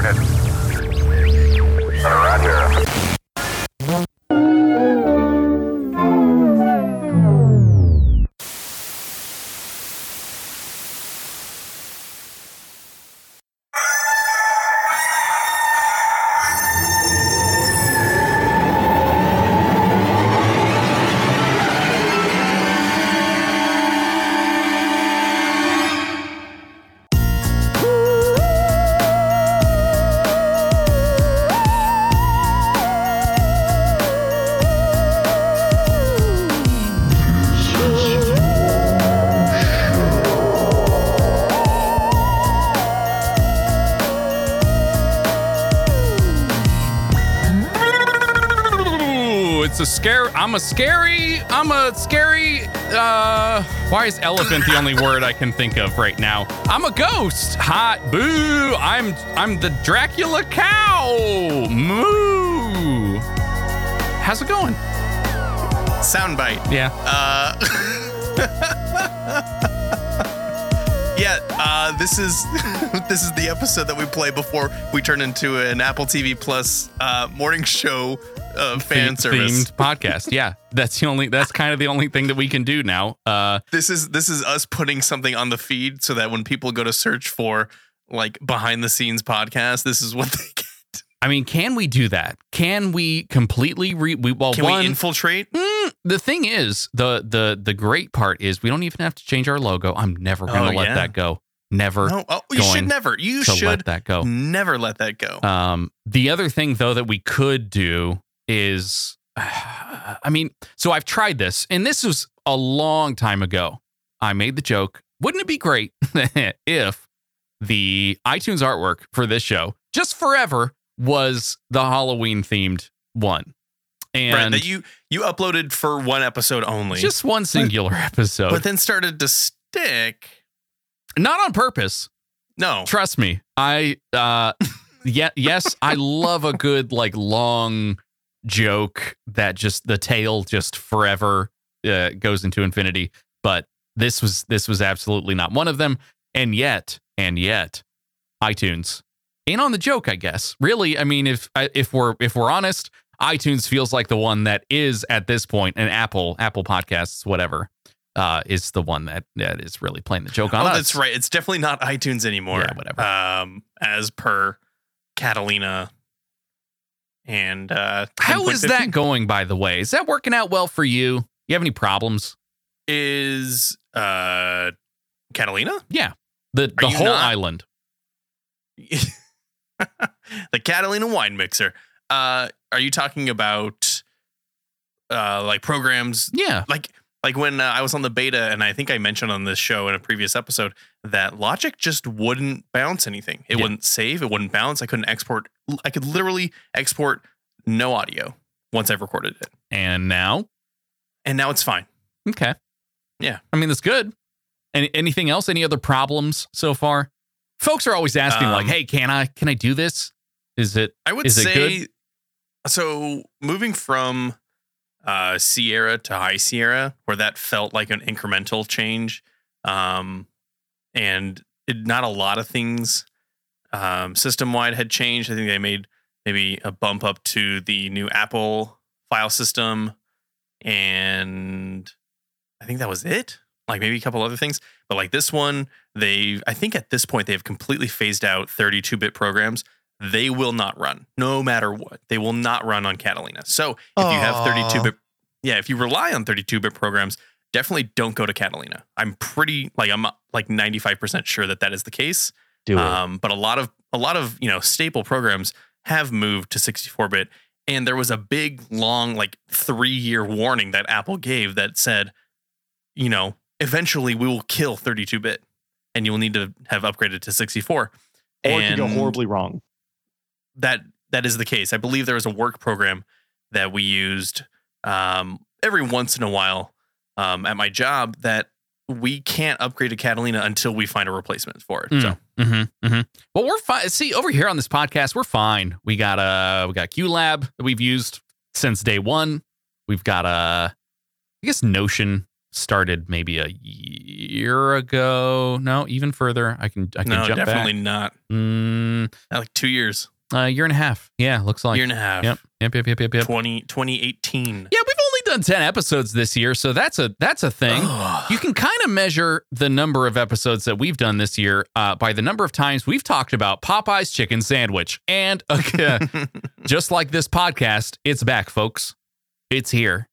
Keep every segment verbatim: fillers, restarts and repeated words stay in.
started. Roger. A scary, I'm a scary, I'm a scary, uh, why is elephant the only word I can think of right now? I'm a ghost, hot, boo, I'm, I'm the Dracula cow, moo. How's it going? Soundbite. Yeah. Uh, yeah, uh, this is, this is the episode that we play before we turn into an Apple T V Plus, uh, morning show. Uh, fan the- service themed podcast. Yeah, that's the only. That's kind of the only thing that we can do now. Uh, this is this is us putting something on the feed so that when people go to search for like behind the scenes podcast, this is what they get. I mean, can we do that? Can we completely re? We, well, can one, we infiltrate? Mm, the thing is, the the the great part is we don't even have to change our logo. I'm never going to oh, let yeah. that go. Never. No. Oh, you should never. You should let that go. Never let that go. Um, the other thing though that we could do. Is, uh, I mean, so I've tried this, and this was a long time ago. I made the joke, wouldn't it be great if the iTunes artwork for this show, just forever, was the Halloween-themed one? And right, that you, you uploaded for one episode only. Just one singular but, episode. But then started to stick. Not on purpose. No. Trust me. I, uh, yeah, yes, I love a good, like, long... joke that just the tale just forever uh, goes into infinity, but this was this was absolutely not one of them. And yet, and yet, iTunes ain't on the joke, I guess. Really, I mean, if if we're if we're honest, iTunes feels like the one that is at this point, and Apple Apple Podcasts, whatever, uh, is the one that that is really playing the joke on oh, us. That's right. It's definitely not iTunes anymore. Yeah, whatever. Um, as per Catalina. And uh, how is that going, by the way? Is that working out well for you? You have any problems? Is uh, Catalina? Yeah. The the whole island. The Catalina wine mixer. Uh, are you talking about uh, like programs? Yeah. Like like when uh, I was on the beta, and I think I mentioned on this show in a previous episode that Logic just wouldn't bounce anything. It yeah. wouldn't save. It wouldn't bounce. I couldn't export. I could literally export no audio once I've recorded it. And now? And now it's fine. Okay. Yeah. I mean, that's good. Any, anything else? Any other problems so far? Folks are always asking um, like, hey, can I, can I do this? Is it, I would is say, it good? So moving from uh, Sierra to High Sierra, where that felt like an incremental change. Um, and it, not a lot of things Um, system-wide had changed. I think they made maybe a bump up to the new Apple file system, and I think that was it. Like maybe a couple other things, but like this one, they I think at this point they have completely phased out thirty-two bit programs. They will not run, no matter what. They will not run on Catalina. So if Aww. you have thirty-two bit, yeah, if you rely on thirty-two bit programs, definitely don't go to Catalina. I'm pretty like I'm like ninety-five percent sure that that is the case. Do it. Um, but a lot of a lot of you know staple programs have moved to sixty-four bit, and there was a big long like three year warning that Apple gave that said, you know, eventually we will kill thirty-two bit, and you will need to have upgraded to sixty-four. Or and it could go horribly wrong. That that is the case. I believe there was a work program that we used um, every once in a while um, at my job that. We can't upgrade to Catalina until we find a replacement for it. Mm, so, mm-hmm, mm-hmm. Well, we're fine. See, over here on this podcast, we're fine. We got a uh, we got QLab that we've used since day one. We've got a, uh, I guess Notion started maybe a year ago. No, even further. I can I can no, jump back. No, definitely not. Mm, not like two years. A uh, year and a half. Yeah, looks like. Year and a half. Yep. Yep, yep, yep, yep, yep. twenty, twenty eighteen. Yeah, we've only done ten episodes this year, so that's a that's a thing. You can kind of measure the number of episodes that we've done this year uh, by the number of times we've talked about Popeye's chicken sandwich. And okay, just like this podcast, it's back, folks. It's here.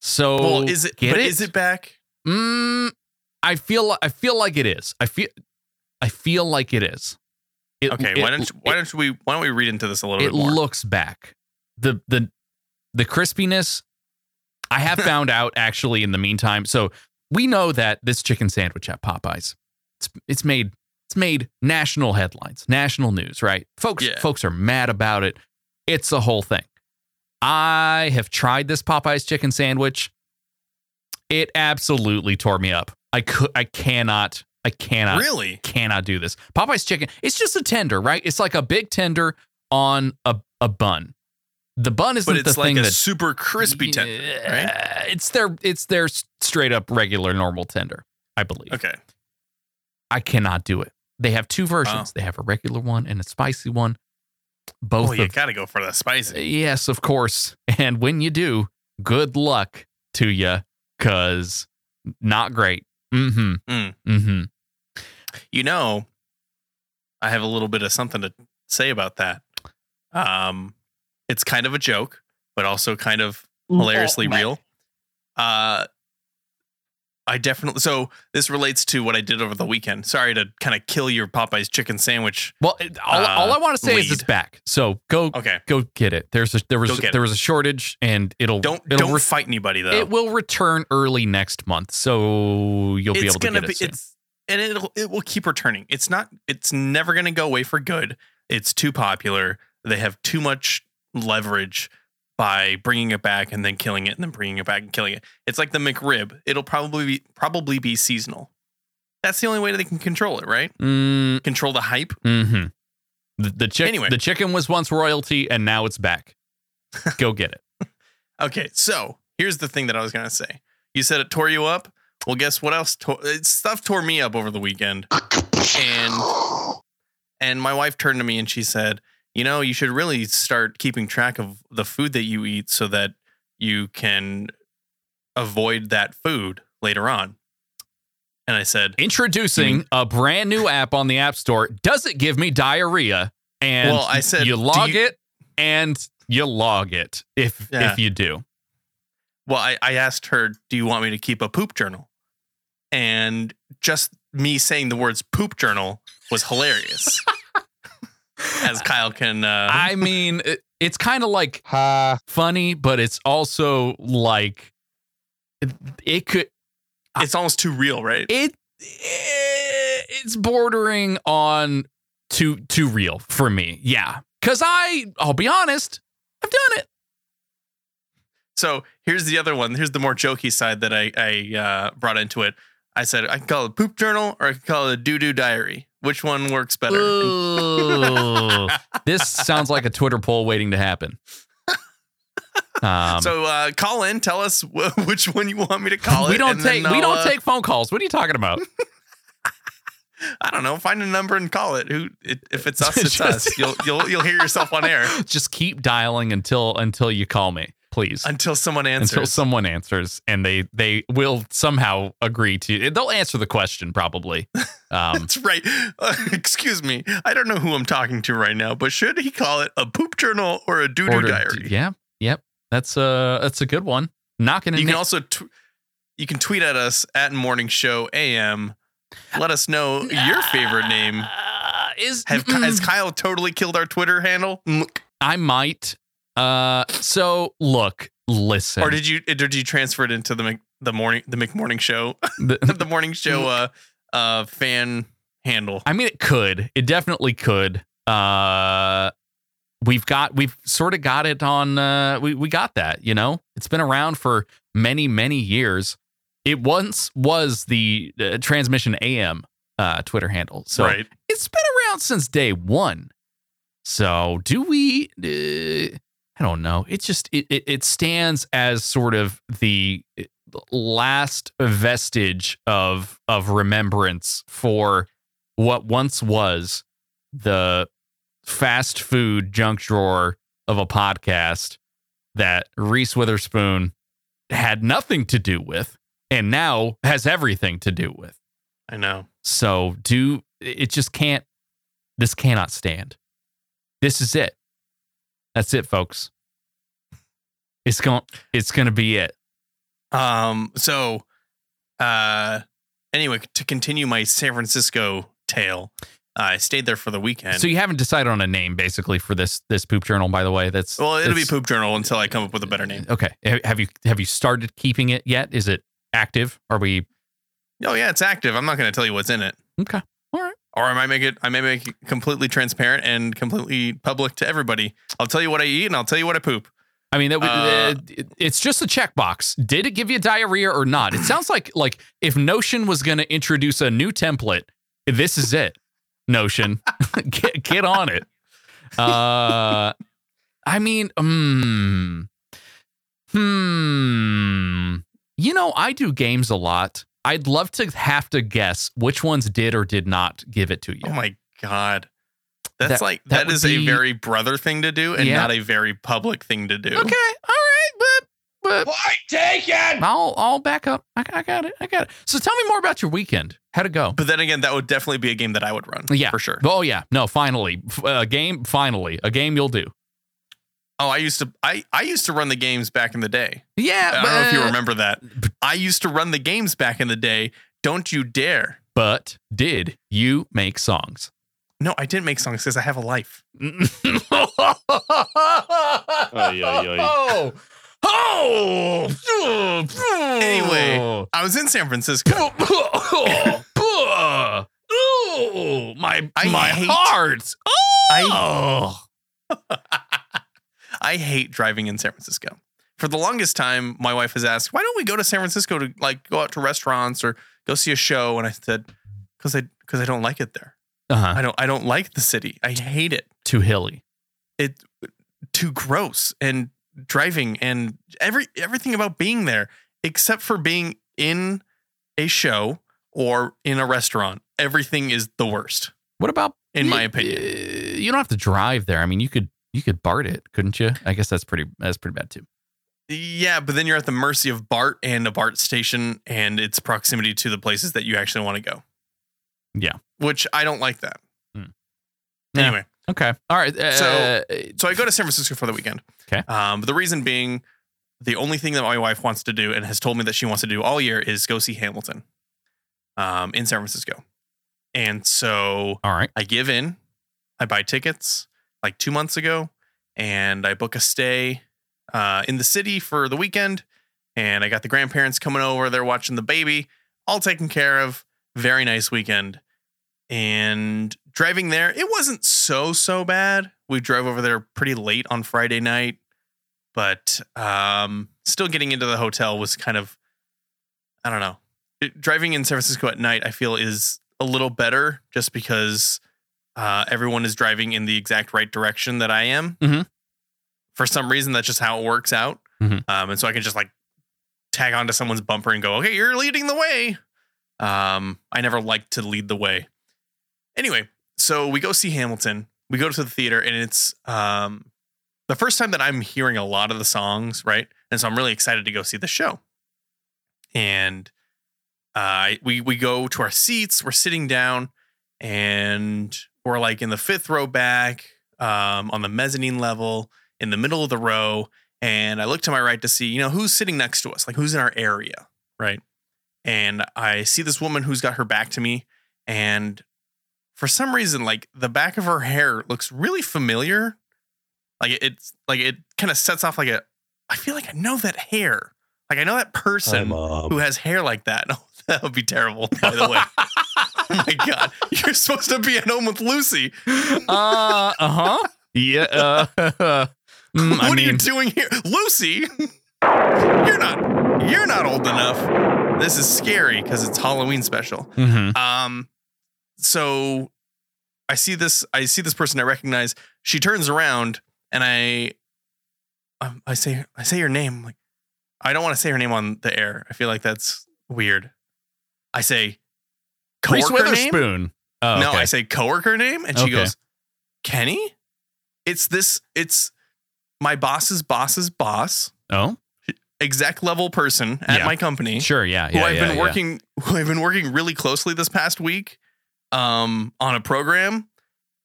So well, is it, get but it? Is it back? Mm, I feel I feel like it is. I feel I feel like it is. It, okay, it, why don't you, why don't we why don't we read into this a little it bit more? It looks back. The the the crispiness I have found out actually in the meantime. So we know that this chicken sandwich at Popeyes, it's it's made it's made national headlines, national news, right? Folks yeah. folks are mad about it. It's a whole thing. I have tried this Popeyes chicken sandwich. It absolutely tore me up. I could I cannot I cannot, really? cannot do this. Popeye's chicken, it's just a tender, right? It's like a big tender on a, a bun. The bun isn't the thing that's... But it's like a super crispy tender, right? It's their, it's their straight up regular normal tender, I believe. Okay. I cannot do it. They have two versions. Oh. They have a regular one and a spicy one. Both well, you of, gotta go for the spicy. Yes, of course. And when you do, good luck to you, because not great. Mm-hmm. Mm. Mm-hmm. You know, I have a little bit of something to say about that. Um, it's kind of a joke, but also kind of hilariously oh, real. Uh, I definitely. So this relates to what I did over the weekend. Sorry to kind of kill your Popeye's chicken sandwich. Well, it, all, uh, all I want to say lead. is it's back. So go, okay. go get it. There's a, there was there it. was a shortage, and it'll don't it'll don't re- fight anybody though. It will return early next month, so you'll it's be able to get be, it. Soon. It's, and it'll it will keep returning. It's not. It's never going to go away for good. It's too popular. They have too much leverage by bringing it back and then killing it and then bringing it back and killing it. It's like the McRib. It'll probably be probably be seasonal. That's the only way that they can control it, right? Mm. Control the hype. Mm-hmm. The, the, chick, anyway. the chicken was once royalty and now it's back. Go get it. Okay, so here's the thing that I was going to say. You said it tore you up. Well, guess what else? To- stuff tore me up over the weekend. And and my wife turned to me and she said, you know, you should really start keeping track of the food that you eat so that you can avoid that food later on. And I said, introducing mm-hmm. a brand new app on the App Store. Does it give me diarrhea? And well, I said, you log you- it and you log it if yeah. if you do. Well, I, I asked her, do you want me to keep a poop journal? And just me saying the words poop journal was hilarious. As Kyle can, uh, I mean, it, it's kind of like uh, funny, but it's also like it, it could. It's I, almost too real, right? It, it it's bordering on too too real for me. Yeah, because I, I'll be honest, I've done it. So here's the other one. Here's the more jokey side that I I uh, brought into it. I said I can call it a poop journal or I can call it a doo doo diary. Which one works better? Ooh, this sounds like a Twitter poll waiting to happen. Um, so uh, call in, tell us w- which one you want me to call we it. Don't take, we don't take we don't take phone calls. What are you talking about? I don't know. Find a number and call it. Who it, if it's us, it's Just, us. You'll you'll you'll hear yourself on air. Just keep dialing until until you call me, please. Until someone answers. Until someone answers, and they they will somehow agree to. They'll answer the question probably. Um, That's right. Uh, excuse me. I don't know who I'm talking to right now, but should he call it a poop journal or a doo doo diary? Yeah. Yep. That's a that's a good one. Knocking. You can na- also tw- you can tweet at us at Morning Show A M. Let us know your favorite name. Uh, is Have, mm, has Kyle totally killed our Twitter handle? I might. Uh, so look, listen. Or did you did you transfer it into the the morning the McMorning show the, the morning show uh uh fan handle? I mean, it could. It definitely could. Uh, we've got we've sort of got it on. Uh, we we got that. You know, it's been around for many many years. It once was the uh, Transmission A M uh, Twitter handle. So right. It's been around since day one. So do we? Uh, I don't know. It just it, it it stands as sort of the last vestige of of remembrance for what once was the fast food junk drawer of a podcast that Reese Witherspoon had nothing to do with and now has everything to do with. I know. So do it just can't, this cannot stand. This is it. That's it, folks. It's going, it's going to be it. Um, so, uh, anyway, to continue my San Francisco tale, I stayed there for the weekend. So you haven't decided on a name, basically, for this this poop journal, by the way. That's well, it'll be poop journal until I come up with a better name. Okay. Have you have you started keeping it yet? Is it active? Are we? Oh yeah, it's active. I'm not going to tell you what's in it. Okay. All right. Or I might make it. I may make it completely transparent and completely public to everybody. I'll tell you what I eat and I'll tell you what I poop. I mean, it, uh, it, it's just a checkbox. Did it give you diarrhea or not? It sounds like like if Notion was going to introduce a new template, this is it. Notion, get, get on it. Uh, I mean, hmm, hmm. You know, I do games a lot. I'd love to have to guess which ones did or did not give it to you. Oh my God, that's that, like that, that is be, a very brother thing to do, and yeah. not a very public thing to do. Okay, all right, but but why taken? I'll I'll back up. I, I got it. I got it. So tell me more about your weekend. How'd it go? But then again, that would definitely be a game that I would run. Yeah, for sure. Oh yeah. No, finally a game. Finally a game you'll do. Oh, I used to, I, I used to run the games back in the day. Yeah. I don't but, know if you remember that. I used to run the games back in the day. Don't you dare. But did you make songs? No, I didn't make songs because I have a life. oy, oy, oy. Oh! Anyway, I was in San Francisco. oh, my I my hate, heart. Oh. I, I hate driving in San Francisco. For the longest time, my wife has asked, "Why don't we go to San Francisco to like go out to restaurants or go see a show?" And I said, "Cause I because I don't like it there. Uh-huh. I don't I don't like the city. I hate it. Too hilly. It too gross and." Driving and every everything about being there, except for being in a show or in a restaurant, everything is the worst. What about, in you, my opinion, you don't have to drive there. I mean, you could you could BART it, couldn't you? I guess that's pretty that's pretty bad too. Yeah, but then you're at the mercy of BART and a BART station and its proximity to the places that you actually want to go. Yeah, which I don't like that. Hmm. Anyway. Yeah. Okay. All right. Uh, so, so I go to San Francisco for the weekend. Okay. Um, but the reason being, the only thing that my wife wants to do and has told me that she wants to do all year is go see Hamilton, um, in San Francisco. And so, all right, I give in. I buy tickets like two months ago, and I book a stay uh, in the city for the weekend. And I got the grandparents coming over. They're watching the baby, all taken care of. Very nice weekend. And driving there, it wasn't so, so bad. We drove over there pretty late on Friday night, but um, still getting into the hotel was kind of, I don't know. It, driving in San Francisco at night, I feel is a little better just because uh, everyone is driving in the exact right direction that I am. Mm-hmm. For some reason, that's just how it works out. Mm-hmm. Um, and so I can just like tag onto someone's bumper and go, okay, you're leading the way. Um, I never liked to lead the way. Anyway, so we go see Hamilton. We go to the theater, and it's um, the first time that I'm hearing a lot of the songs, right? And so I'm really excited to go see the show. And uh, we we go to our seats. We're sitting down, and we're like in the fifth row back, um, on the mezzanine level, in the middle of the row. And I look to my right to see, you know, who's sitting next to us, like who's in our area, right? And I see this woman who's got her back to me, and for some reason, like the back of her hair looks really familiar. Like it, it's like it kind of sets off like a, I feel like I know that hair. Like I know that person who has hair like that. Oh, that would be terrible, by the way. Oh my God. You're supposed to be at home with Lucy. Uh huh. Yeah. Uh, uh, what I mean, are you doing here? Lucy, you're not, you're not old enough. This is scary because it's Halloween special. Mm-hmm. Um, So I see this, I see this person I recognize. She turns around and I, um, I say, I say your name. I'm like, I don't want to say her name on the air. I feel like that's weird. I say coworker name. Oh, no, okay. I say coworker name, and she okay. goes, Kenny? It's this, it's my boss's boss's boss. Oh. Exec level person at yeah. my company. Sure, yeah, yeah. Who I've yeah, been yeah. working who I've been working really closely this past week um on a program.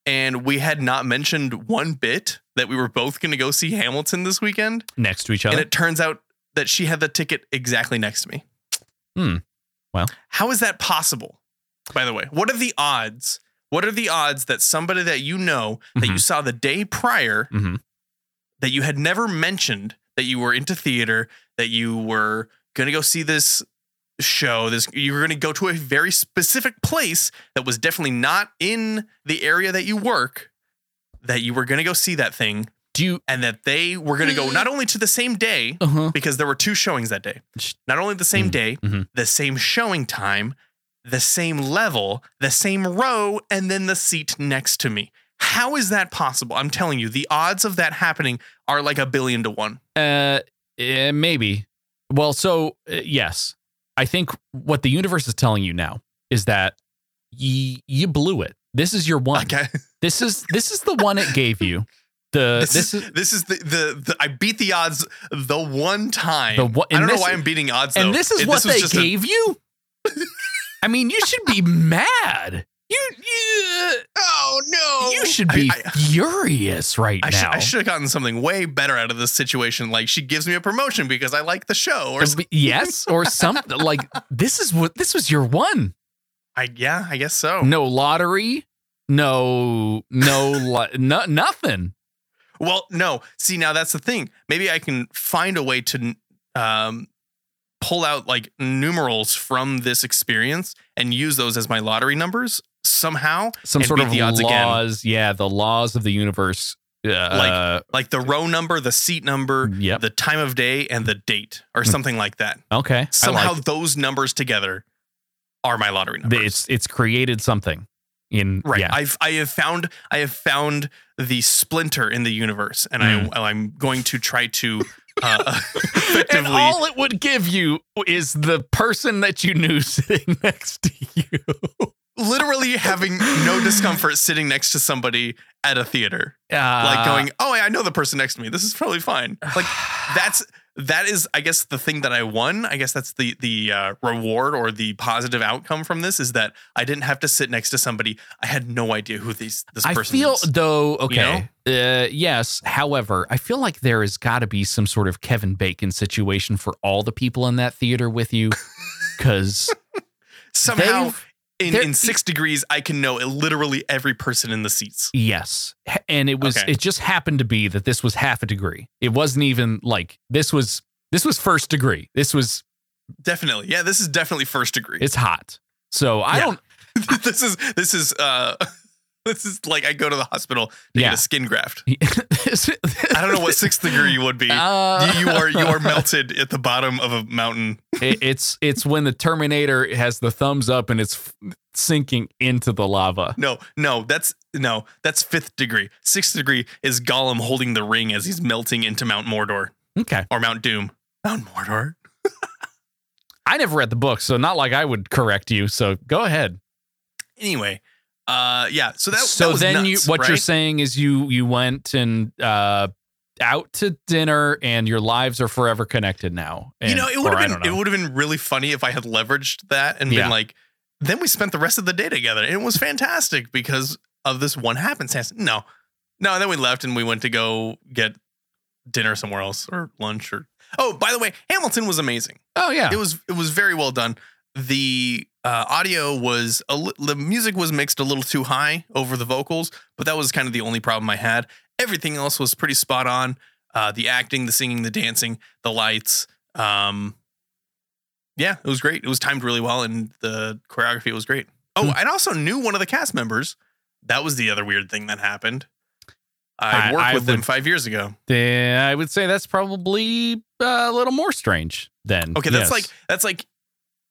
And we had not mentioned one bit that we were both going to go see Hamilton this weekend next to each other. And it turns out that she had the ticket exactly next to me. Hmm. Well, how is that possible? By the way, what are the odds? What are the odds that somebody that you know that mm-hmm. you saw the day prior mm-hmm. that you had never mentioned that you were into theater, that you were going to go see this show, this you were going to go to a very specific place that was definitely not in the area that you work, that you were going to go see that thing. Do you, and that they were going to go not only to the same day uh-huh. because there were two showings that day, not only the same mm-hmm. day, mm-hmm. the same showing time, the same level, the same row, and then the seat next to me. How is that possible? I'm telling you, the odds of that happening are like a billion to one. Uh, yeah, maybe. Well, so uh, yes. I think what the universe is telling you now is that y- you blew it. This is your one. Okay. This is this is the one it gave you. The this, this is, is this is the, the the I beat the odds the one time. The one, I don't know why I'm beating odds. And though. this is it, what this they gave a, you. I mean, you should be mad. You, you oh no! You should be I, I, furious right I now. Sh- I should have gotten something way better out of this situation. Like she gives me a promotion because I like the show, or yes, or something. Like this is what this was your one. I yeah, I guess so. No lottery, no no lo- no nothing. Well, no. See, now that's the thing. Maybe I can find a way to um pull out like numerals from this experience and use those as my lottery numbers. Somehow some sort of the odds laws again. Yeah, the laws of the universe, uh, like like the row number, the seat number, yep. the time of day, and the date, or something like that. Okay, somehow like those numbers together are my lottery numbers. It's it's created something in right yeah. i've i have found i have found the splinter in the universe, and mm. i i'm going to try to Uh, and all it would give you is the person that you knew sitting next to you. Literally having no discomfort sitting next to somebody at a theater. Uh, like going, oh, I know the person next to me. This is probably fine. Like that's that is, I guess, the thing that I won. I guess that's the, the uh, reward or the positive outcome from this is that I didn't have to sit next to somebody. I had no idea who these, this I person feel, is. I feel, though, okay, you know? uh, yes. However, I feel like there has got to be some sort of Kevin Bacon situation for all the people in that theater with you. Because somehow in, in six degrees, I can know literally every person in the seats. Yes. And it was, okay. it just happened to be that this was half a degree. It wasn't even like this was, this was first degree. This was definitely, yeah, this is definitely first degree. It's hot. So I yeah. don't, this is, this is, uh, this is like, I go to the hospital to yeah. get a skin graft. I don't know what sixth degree you would be. Uh, you, you are, you are melted at the bottom of a mountain. it, it's, it's when the Terminator has the thumbs up and it's f- sinking into the lava. No, no, that's, no, that's fifth degree. Sixth degree is Gollum holding the ring as he's melting into Mount Mordor. Okay. Or Mount Doom. Mount Mordor. I never read the book, so not like I would correct you. So go ahead. Anyway. Uh, yeah. So that, so that was then nuts, you, what right? you're saying is you, you went and, uh, out to dinner and your lives are forever connected now. And, you know, it would have been, it would have been really funny if I had leveraged that and yeah. been like, then we spent the rest of the day together and it was fantastic because of this one happenstance. No, no. And then we left and we went to go get dinner somewhere else or lunch or, oh, by the way, Hamilton was amazing. Oh yeah. It was, it was very well done. The uh, audio was a li- the music was mixed a little too high over the vocals, but that was kind of the only problem I had. Everything else was pretty spot on. Uh, the acting, the singing, the dancing, the lights. Um, yeah, it was great. It was timed really well, and the choreography was great. Oh, hmm. I also knew one of the cast members. That was the other weird thing that happened. I, I worked I with would, them five years ago. Yeah, I would say that's probably a little more strange then. Okay, that's yes. like that's like.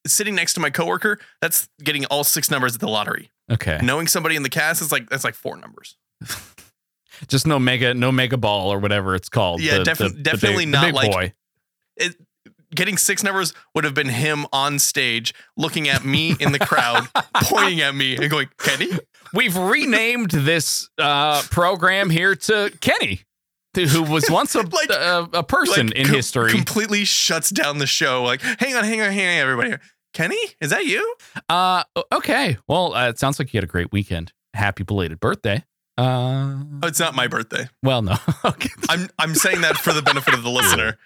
sitting next to my coworker, that's getting all six numbers at the lottery. Okay. Knowing somebody in the cast is like, that's like four numbers. Just no mega, no mega ball or whatever it's called. Yeah, the, defi- the, definitely the big, not the big like boy. It, getting six numbers would have been him on stage looking at me in the crowd, pointing at me and going, Kenny? We've renamed this uh, program here to Kenny, who was once a like, a, a person like in com- history. Completely shuts down the show. Like, hang on, hang on, hang on, everybody. Kenny, is that you? Uh, okay. Well, uh, it sounds like you had a great weekend. Happy belated birthday. Uh, oh, it's not my birthday. Well, no. Okay. I'm I'm saying that for the benefit of the listener.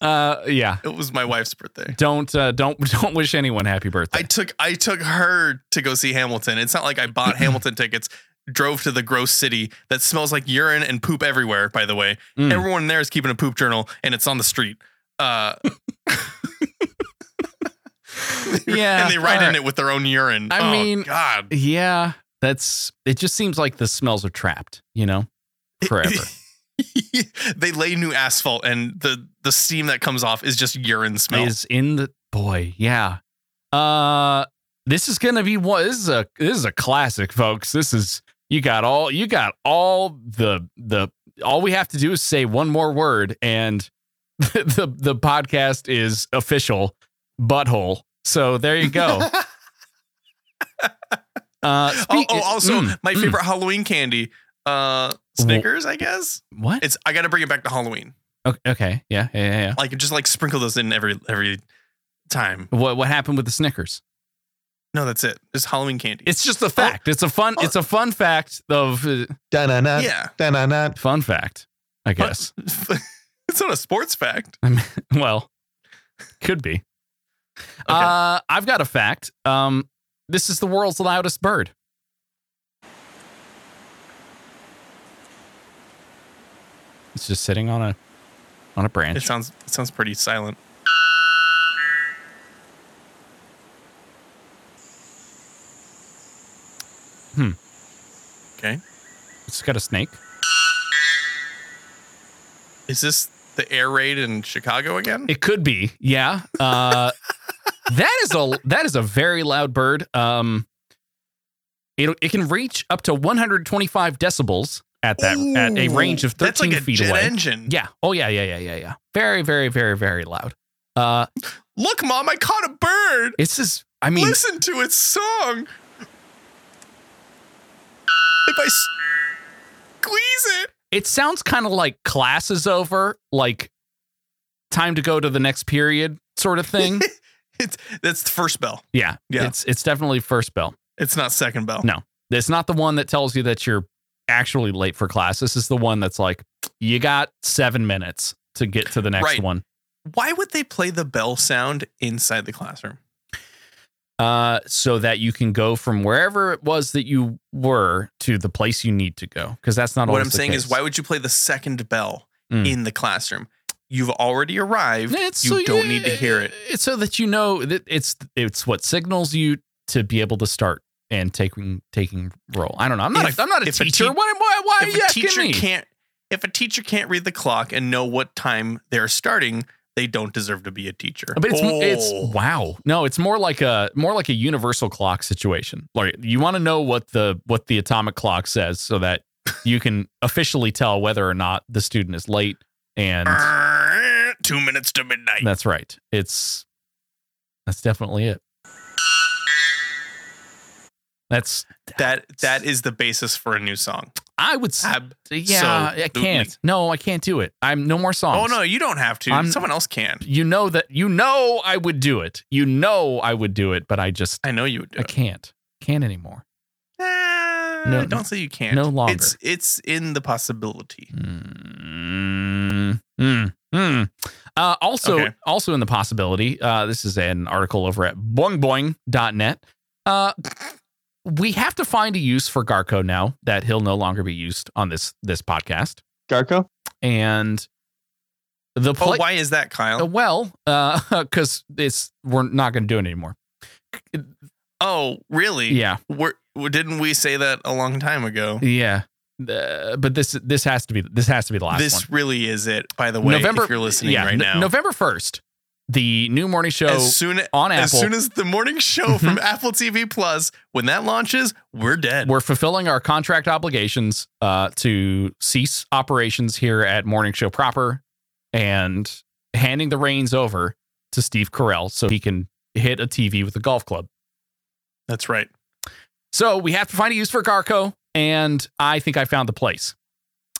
Uh, yeah, it was my wife's birthday. Don't uh, don't don't wish anyone happy birthday. I took I took her to go see Hamilton. It's not like I bought Hamilton tickets, drove to the gross city that smells like urine and poop everywhere. By the way, mm. everyone there is keeping a poop journal, and it's on the street. Uh, yeah, and they write right. in it with their own urine. I oh, mean, God, yeah. That's, it just seems like the smells are trapped, you know, forever. They lay new asphalt and the, the steam that comes off is just urine smell. Is in the, boy, yeah. Uh, this is going to be what, this is a, this is a classic, folks. This is, you got all, you got all the, the, all we have to do is say one more word and the, the, the podcast is official butthole. So there you go. Uh, oh, oh, also, mm, my favorite mm. Halloween candy, uh, Snickers, I guess. What? It's I got to bring it back to Halloween. Okay, okay. Yeah, yeah, yeah, yeah. Like just like sprinkle those in every every time. What what happened with the Snickers? No, that's it. It's Halloween candy. It's just a fact. Oh. It's a fun. Oh. It's a fun fact of. Uh, da-na-na, yeah. Da-na-na. Fun fact, I guess. It's not a sports fact. I mean, well, could be. Okay. Uh, I've got a fact. Um. This is the world's loudest bird. It's just sitting on a on a branch. It sounds it sounds pretty silent. Hmm. Okay. It's got a snake. Is this the air raid in Chicago again? It could be. Yeah. Uh That is a that is a very loud bird. Um, it it can reach up to one hundred twenty-five decibels at that Ooh, at a range of thirteen that's like a feet jet away. Engine. Yeah. Oh yeah yeah yeah yeah yeah. Very very very very loud. Uh, look, Mom, I caught a bird. It's just I mean, listen to its song. If I squeeze it, it sounds kind of like class is over, like time to go to the next period sort of thing. It's that's the first bell. Yeah, yeah. It's it's definitely first bell. It's not second bell. No, it's not the one that tells you that you're actually late for class. This is the one that's like you got seven minutes to get to the next right. one. Why would they play the bell sound inside the classroom? Uh, so that you can go from wherever it was that you were to the place you need to go. Because that's not what I'm saying case. Is why would you play the second bell mm. in the classroom? You've already arrived. It's you so, don't yeah, need to hear it. It's so that you know that it's it's what signals you to be able to start and taking taking role. I don't know. I'm not. If, a, I'm not a teacher. A te- why? Why? why if are you a teacher me? Can't. If a teacher can't read the clock and know what time they're starting, they don't deserve to be a teacher. But it's oh. it's wow. No, it's more like a more like a universal clock situation. Like you want to know what the what the atomic clock says, so that you can officially tell whether or not the student is late. And two minutes to midnight. That's right. It's that's definitely it. That's that. That is the basis for a new song. I would say, Ab- yeah, so I can't. Loopy. No, I can't do it. I'm no more songs. Oh, no, you don't have to. I'm, Someone else can. You know that you know I would do it. You know, I would do it, but I just I know you would do I it. can't can't anymore. Ah, no, don't say you can't. No longer. It's it's in the possibility. Mm. Mm, mm. Uh, also, okay. also in the possibility, uh, this is an article over at boing boing dot net. Uh, we have to find a use for Garko now that he'll no longer be used on this this podcast. Garko? And the pla- oh, why is that, Kyle? Uh, well, because uh, it's we're not going to do it anymore. Oh, really? Yeah. We're, didn't we say that a long time ago? Yeah. Uh, but this this has to be this has to be the last this one. This really is it, by the way, November, if you're listening yeah, right n- now. November first, the new morning show as soon, on Apple. As soon as the morning show from Apple T V Plus, when that launches, we're dead. We're fulfilling our contract obligations uh, to cease operations here at Morning Show Proper and handing the reins over to Steve Carell so he can hit a T V with a golf club. That's right. So we have to find a use for Garko, and I think I found the place.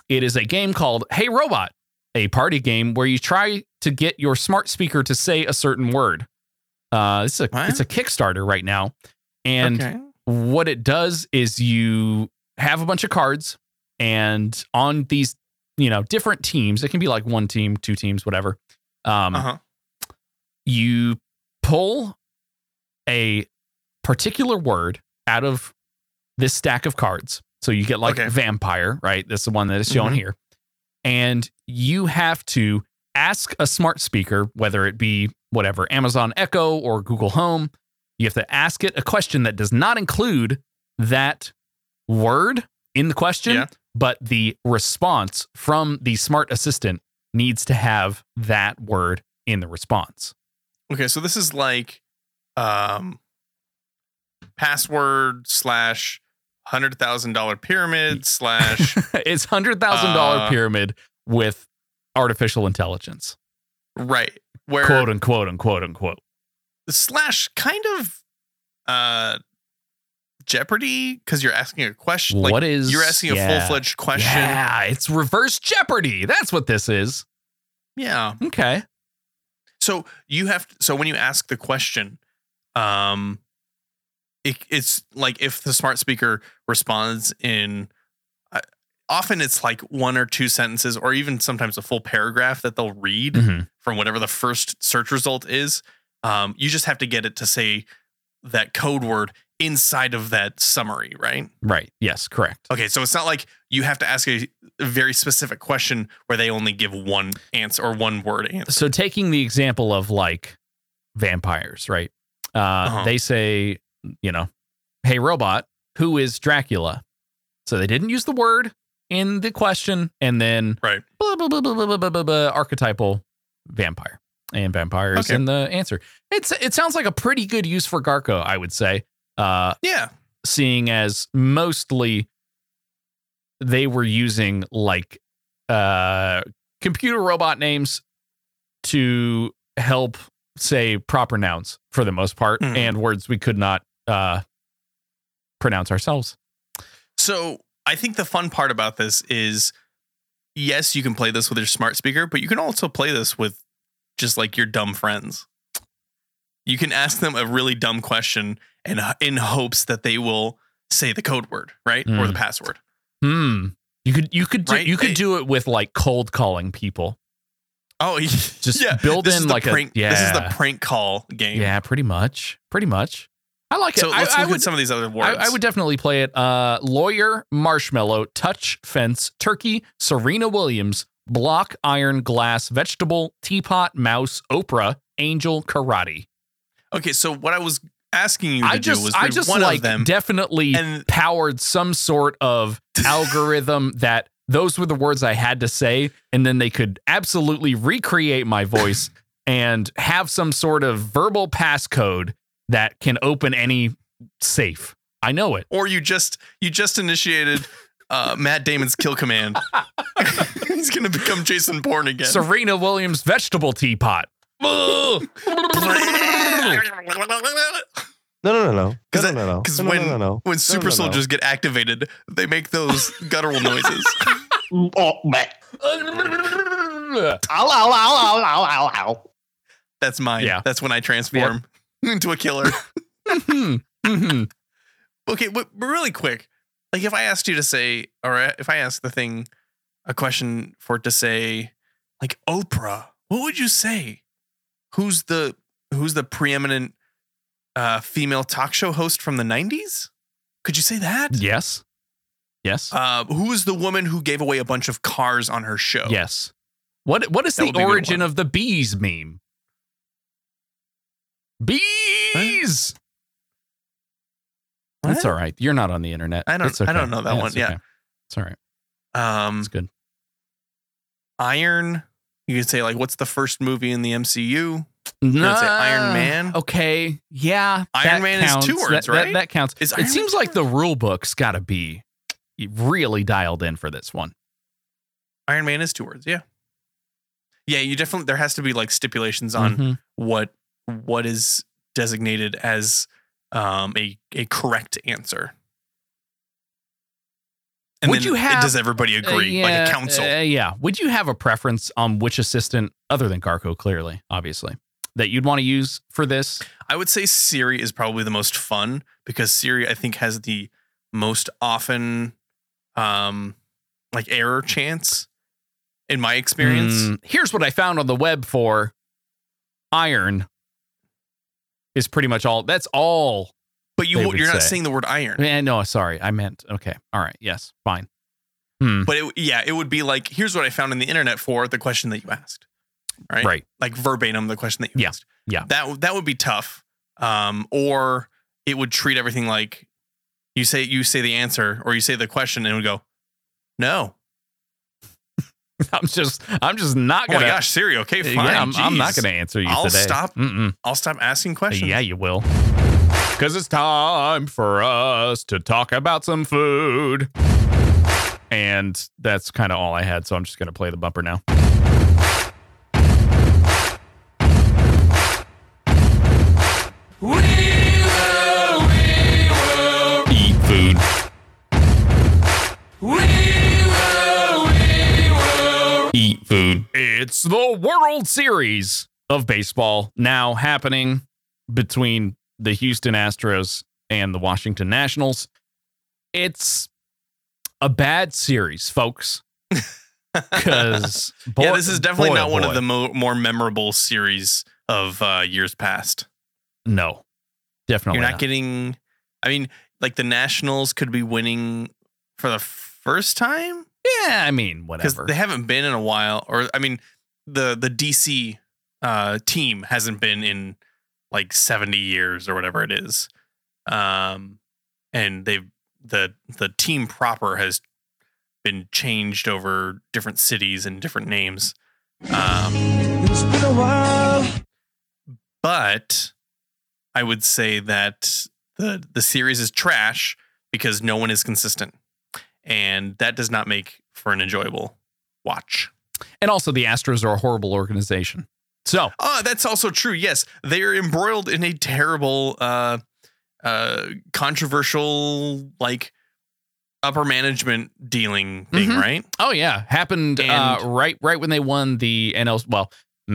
It is a game called Hey Robot, a party game where you try to get your smart speaker to say a certain word. Uh, it's a what? It's a Kickstarter right now. And okay. What it does is you have a bunch of cards, and on these, you know, different teams, it can be like one team, two teams, whatever. Um, uh-huh. You pull a particular word out of this stack of cards. So you get like okay. vampire, right? That's the one that is shown mm-hmm. here. And you have to ask a smart speaker, whether it be whatever, Amazon Echo or Google Home, you have to ask it a question that does not include that word in the question, yeah. but the response from the smart assistant needs to have that word in the response. Okay, so this is like um, Password slash one hundred thousand dollars pyramid slash... It's one hundred thousand dollars uh, pyramid with artificial intelligence. Right. Where, quote, unquote, unquote, unquote. Slash kind of uh, Jeopardy, because you're asking a question. Like, what is... You're asking yeah. a full-fledged question. Yeah, it's reverse Jeopardy. That's what this is. Yeah. Okay. So you have... So when you ask the question... um. It, it's like if the smart speaker responds in uh, often it's like one or two sentences or even sometimes a full paragraph that they'll read mm-hmm. from whatever the first search result is. Um, you just have to get it to say that code word inside of that summary, right? Right. Yes, correct. OK, so it's not like you have to ask a very specific question where they only give one answer or one word answer. So taking the example of like vampires, right? Uh, uh-huh. They say, you know, hey, robot, who is Dracula? So they didn't use the word in the question. And then right. blah, blah, blah, blah, blah, blah, blah, blah, archetypal vampire. And vampire is okay. in the answer. It's It sounds like a pretty good use for Garko, I would say. Uh, yeah. Seeing as mostly they were using like uh, computer robot names to help say proper nouns for the most part mm. and words we could not Uh, pronounce ourselves. So I think the fun part about this is, yes, you can play this with your smart speaker, but you can also play this with just like your dumb friends. You can ask them a really dumb question and uh, in hopes that they will say the code word, right? Mm. Or the password. Hmm. You could you could do, right? you could do it with like cold calling people. Oh, just yeah. build this in like prank, a yeah. This is the prank call game. Yeah, pretty much. Pretty much. I like it. So let's I, look I would, at some of these other words. I, I would definitely play it. Uh, lawyer, marshmallow, touch, fence, turkey, Serena Williams, block, iron, glass, vegetable, teapot, mouse, Oprah, angel, karate. Okay, so what I was asking you to I just, do was I just one like of them definitely and powered some sort of algorithm that those were the words I had to say, and then they could absolutely recreate my voice and have some sort of verbal passcode that can open any safe. I know it. Or you just you just initiated uh, Matt Damon's kill command. He's going to become Jason Bourne again. Serena Williams vegetable teapot. no, no, no, no. Because no, no, no, no. when, no, no, no. when super no, no, no. soldiers get activated, they make those guttural noises. That's mine. Yeah. That's when I transform. Yep. Into a killer. mm-hmm. Mm-hmm. Okay, but really quick, like if I asked you to say, or if I asked the thing a question for it to say, like Oprah, what would you say? Who's the who's the preeminent uh, female talk show host from the nineties? Could you say that? Yes. Yes. Uh, who is the woman who gave away a bunch of cars on her show? Yes. What What is that the origin of the bees meme? Bees. What? That's all right. You're not on the internet. I don't. Okay. I don't know that yeah, one. It's yeah, okay. It's all right. Um, it's good. Iron. You could say like, what's the first movie in the M C U? No, say Iron Man. Okay, yeah. Iron Man counts. Is two words, that, right? That, that counts. Is it Iron seems Man? Like the rule book's got to be really dialed in for this one. Iron Man is two words. Yeah. Yeah, you definitely, there has to be like stipulations on mm-hmm. what what is designated as um, a a correct answer. And would then you have, it, does everybody agree? Uh, yeah, like a council? Uh, yeah. Would you have a preference on which assistant, other than Garko, clearly, obviously, that you'd want to use for this? I would say Siri is probably the most fun because Siri, I think, has the most often um, like error chance in my experience. Mm, here's what I found on the web for iron is pretty much all. That's all. But you, you're not saying the word iron. Eh, no, sorry. I meant, okay. All right. Yes. Fine. Hmm. But it, yeah, it would be like, here's what I found on the internet for the question that you asked. Right. Right. Like verbatim, the question that you yeah. asked. Yeah. That, that would be tough. Um, or it would treat everything like you say, you say the answer or you say the question and it would go, no. I'm just, I'm just not going to. Oh my gosh, Siri. Okay, fine. Yeah, I'm, I'm not going to answer you I'll today. Stop, I'll stop asking questions. Yeah, you will. Because it's time for us to talk about some food. And that's kind of all I had, so I'm just going to play the bumper now. We will, we will eat food. We will, we will eat food. It's the World Series of baseball now happening between the Houston Astros and the Washington Nationals. It's a bad series, folks. Because yeah, this is definitely boy, not boy. one of the mo- more memorable series of uh, years past. No, definitely. You're not, not getting. I mean, like the Nationals could be winning for the first time. Yeah, I mean, whatever. Because they haven't been in a while, or I mean, the the D C uh, team hasn't been in like seventy years or whatever it is. Um, and they've, the, the team proper has been changed over different cities and different names. Um, it's been a while, but I would say that the, the series is trash because no one is consistent and that does not make for an enjoyable watch. And also the Astros are a horrible organization. So, oh, that's also true. Yes, they are embroiled in a terrible, uh, uh, controversial, like upper management dealing thing, mm-hmm. right? Oh yeah, happened uh, right right when they won the N L. Well,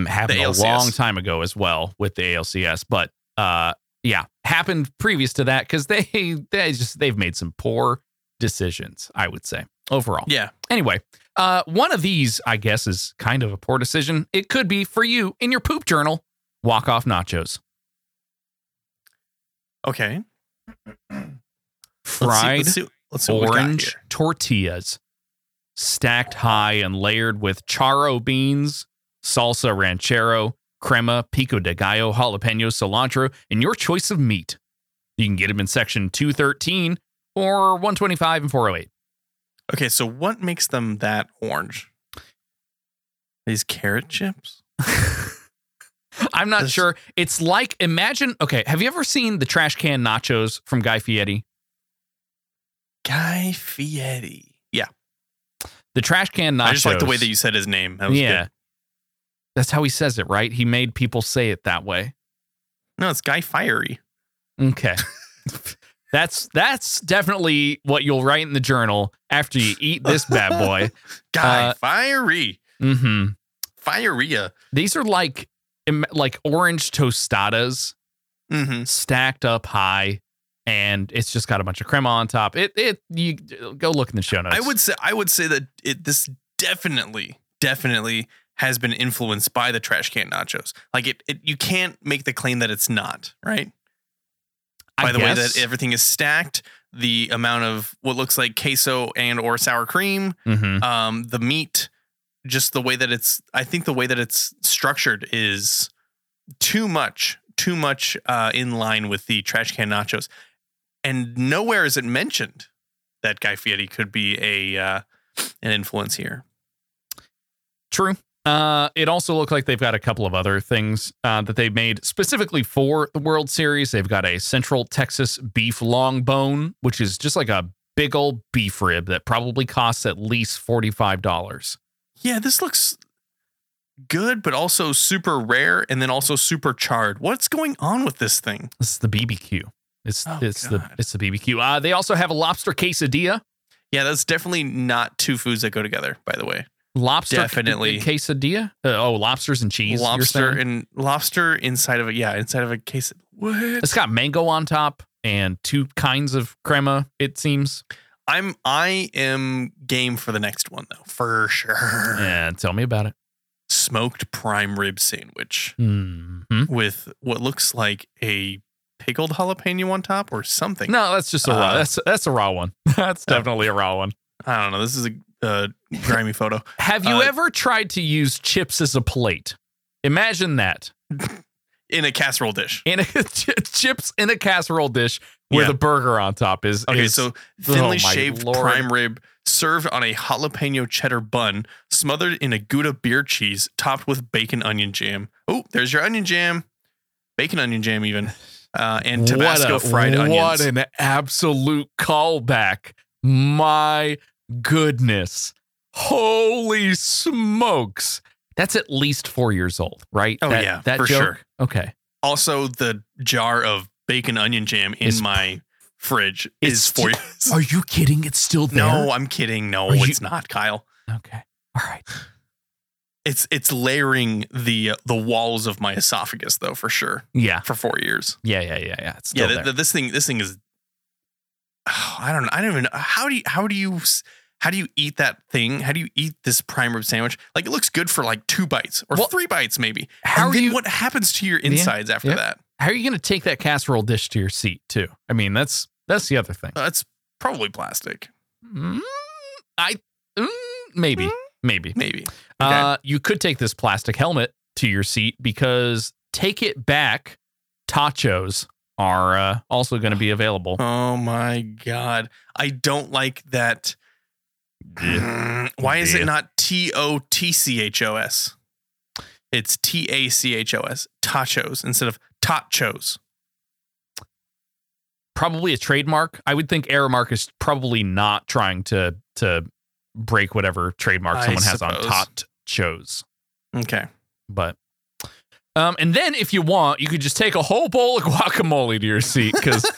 happened a long time ago as well with the A L C S, but uh, yeah, happened previous to that because they they just they've made some poor decisions, I would say overall. Yeah. Anyway. Uh, one of these, I guess, is kind of a poor decision. It could be for you in your poop journal. Walk off nachos. Okay. Fried let's see, let's see, let's see orange tortillas stacked high and layered with charro beans, salsa ranchero, crema, pico de gallo, jalapeno, cilantro, and your choice of meat. You can get them in section two thirteen or one twenty-five and four oh eight. Okay, so what makes them that orange? These carrot chips? I'm not this. sure. It's like, imagine, okay, have you ever seen the trash can nachos from Guy Fieri? Guy Fieri. Yeah. The trash can nachos. I just like the way that you said his name. That was yeah. Good. That's how he says it, right? He made people say it that way. No, it's Guy Fieri. Okay. That's that's definitely what you'll write in the journal after you eat this bad boy. Guy uh, Fiery. Mm-hmm. Fieria. These are like like orange tostadas mm-hmm. stacked up high, and it's just got a bunch of crema on top. It it you go look in the show notes. I would say I would say that it this definitely definitely has been influenced by the trash can nachos. Like it, it you can't make the claim that it's not, right? By I the guess. way that everything is stacked, the amount of what looks like queso and or sour cream, mm-hmm. um, the meat, just the way that it's, I think the way that it's structured is too much, too much uh, in line with the trash can nachos. And nowhere is it mentioned that Guy Fieri could be a uh, an influence here. True. Uh, it also looked like they've got a couple of other things uh, that they made specifically for the World Series. They've got a Central Texas beef long bone, which is just like a big old beef rib that probably costs at least forty-five dollars. Yeah, this looks good, but also super rare, and then also super charred. What's going on with this thing? It's the B B Q. It's oh, it's God. the it's the B B Q. Uh, they also have a lobster quesadilla. Yeah, that's definitely not two foods that go together, by the way. Lobster definitely quesadilla. Uh, oh, lobsters and cheese. Lobster and lobster inside of it. Yeah, inside of a quesadilla. What? It's got mango on top and two kinds of crema, it seems. I'm I am game for the next one, though, for sure. Yeah, tell me about it. Smoked prime rib sandwich mm-hmm. with what looks like a pickled jalapeno on top or something. No, that's just a raw. Uh, that's that's a raw one. That's definitely a raw one. I don't know. This is a uh, grimy photo. Have you uh, ever tried to use chips as a plate? Imagine that. In a casserole dish. In a, chips in a casserole dish where yeah. the burger on top is. Okay, is, so thinly oh shaved Lord. prime rib served on a jalapeno cheddar bun, smothered in a Gouda beer cheese, topped with bacon onion jam. Oh, there's your onion jam. Bacon onion jam even. Uh, and Tabasco a, fried onions. What an absolute callback. My goodness. Holy smokes. That's at least four years old, right? Oh, that, yeah, that for joke? sure. Okay. Also, the jar of bacon onion jam in it's, my fridge is four years old. Are you kidding? It's still there? No, I'm kidding. No, are it's you? not, Kyle. Okay. All right. It's it's layering the the walls of my esophagus, though, for sure. Yeah. For four years. Yeah, yeah, yeah, yeah. It's still yeah, th- there. this thing this thing is oh, I don't know. I don't even know. How do you how do you How do you eat that thing? How do you eat this prime rib sandwich? Like, it looks good for like two bites or well, three bites, maybe. How and are you? What happens to your insides yeah, after yeah. that? How are you going to take that casserole dish to your seat, too? I mean, that's that's the other thing. That's uh, probably plastic. Mm, I mm, maybe, mm, maybe, maybe. Okay. Uh, you could take this plastic helmet to your seat because take it back tachos are uh, also going to be available. Oh my God, I don't like that. Yeah. Why is yeah. it not T O T C H O S? It's T A C H O S. Tachos instead of tachos. Probably a trademark. I would think Aramark is probably not trying to to break whatever trademark I someone suppose. has on tachos. Okay. But um, and then if you want, you could just take a whole bowl of guacamole to your seat because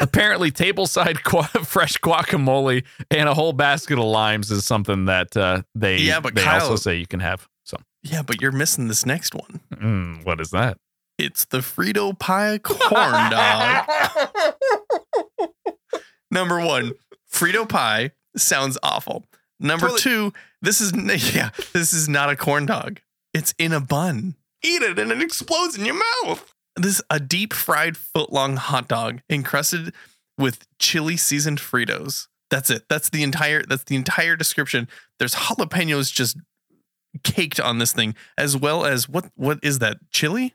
apparently, tableside qu- fresh guacamole and a whole basket of limes is something that uh, they, yeah, but they Kyle, also say you can have. So yeah, but you're missing this next one. Mm, what is that? It's the Frito Pie corn dog. Number one, Frito Pie sounds awful. Number Toilet. two, this is yeah, this is not a corn dog. It's in a bun. Eat it and it explodes in your mouth. This is a deep fried foot long hot dog encrusted with chili seasoned Fritos. That's it. That's the entire that's the entire description. There's jalapenos just caked on this thing, as well as what what is that? Chili?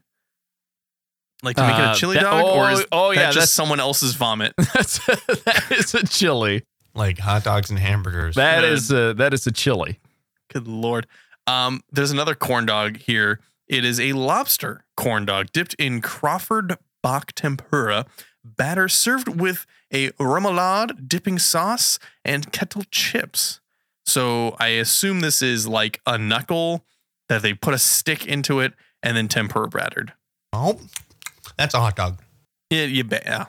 Like to make uh, it a chili that, dog? Oh, or is oh, that yeah, just that's, someone else's vomit? That's a, that is a chili. Like hot dogs and hamburgers. That Man. is a, that is a chili. Good Lord. Um, there's another corn dog here. It is a lobster corn dog dipped in Crawford Bach tempura batter, served with a remoulade dipping sauce and kettle chips. So I assume this is like a knuckle that they put a stick into it and then tempura battered. Oh, that's a hot dog. Yeah, you bet. Yeah.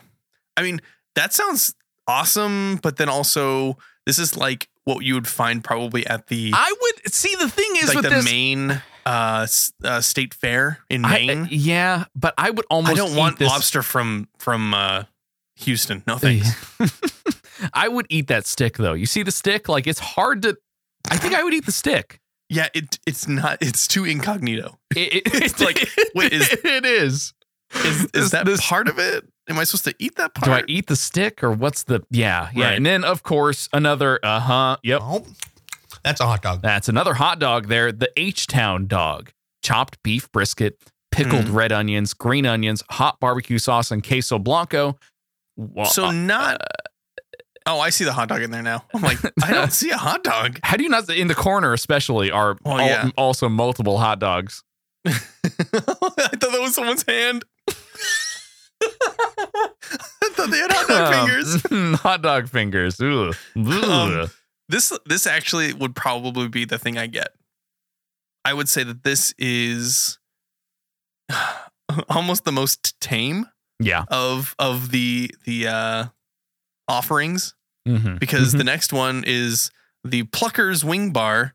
I mean, that sounds awesome, but then also this is like what you would find probably at the. I would see the thing is like with the this- main. Uh, uh, state fair in Maine. I, yeah, but I would almost. I don't eat want this. lobster from from uh, Houston. No thanks. I would eat that stick though. You see the stick? Like it's hard to. I think I would eat the stick. Yeah, it it's not. It's too incognito. It, it, it's like wait, is, it is. Is, is this, that this, part of it? Am I supposed to eat that part? Do I eat the stick or what's the? Yeah, yeah. Right. And then of course another. Uh huh. Yep. Oh. That's a hot dog. That's another hot dog there. The H-Town dog. Chopped beef brisket, pickled mm. red onions, green onions, hot barbecue sauce, and queso blanco. Well, so not... Uh, oh, I see the hot dog in there now. I'm like, I don't see a hot dog. How do you not... In the corner especially are oh, all, yeah. also multiple hot dogs. I thought that was someone's hand. I thought they had hot dog um, fingers. Hot dog fingers. Ooh. Ooh. Um, This this actually would probably be the thing I get. I would say that this is almost the most tame yeah. of of the the uh, offerings mm-hmm. because mm-hmm. the next one is the Plucker's Wing Bar,